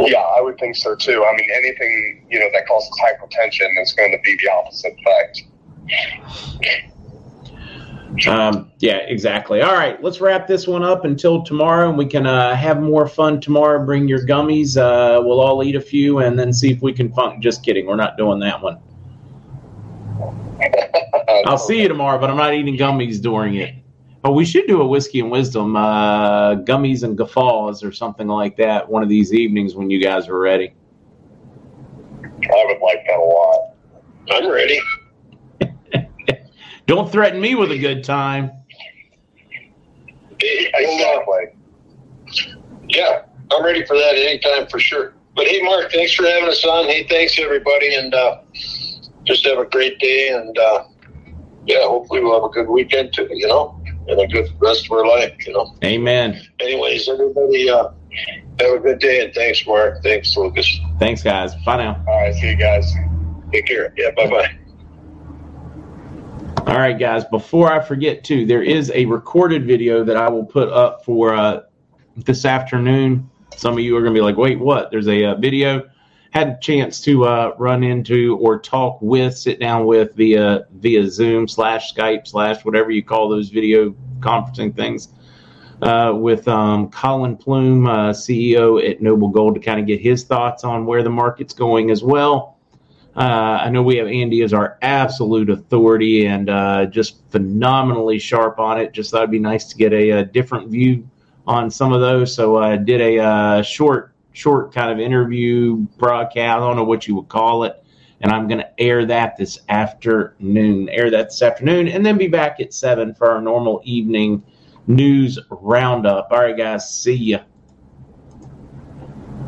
Yeah, I would think so, too. I mean, anything, you know, that causes hypertension is going to be the opposite effect. Um, yeah, exactly. All right, let's wrap this one up until tomorrow, and we can uh, have more fun tomorrow. Bring your gummies. Uh, we'll all eat a few, and then see if we can funk. Just kidding. We're not doing that one. I'll see you tomorrow, but I'm not eating gummies during it. But we should do a Whiskey and Wisdom, uh, gummies and guffaws or something like that one of these evenings when you guys are ready. I would like that a lot. I'm ready. Don't threaten me with a good time. Exactly. Yeah, I'm ready for that anytime for sure. But hey, Mark, thanks for having us on. Hey, thanks everybody, and uh, just have a great day. And uh, yeah, hopefully we'll have a good weekend too. You know, and a good rest of our life. You know. Amen. Anyways, everybody, uh, Have a good day, and thanks, Mark. Thanks, Lucas. Thanks, guys. Bye now. All right, see you guys. Take care. Yeah, bye-bye. All right, guys, before I forget, too, there is a recorded video that I will put up for uh, this afternoon. Some of you are going to be like, wait, what? There's a uh, video. Had a chance to uh, run into or talk with, sit down with via, via Zoom slash Skype slash whatever you call those video conferencing things uh, with um, Colin Plume, uh, C E O at Noble Gold, to kind of get his thoughts on where the market's going as well. Uh, I know we have Andy as our absolute authority and uh, just phenomenally sharp on it. Just thought it'd be nice to get a, a different view on some of those. So I uh, did a uh, short, short kind of interview broadcast. I don't know what you would call it. And I'm going to air that this afternoon, air that this afternoon, and then be back at seven for our normal evening news roundup. All right, guys, see ya.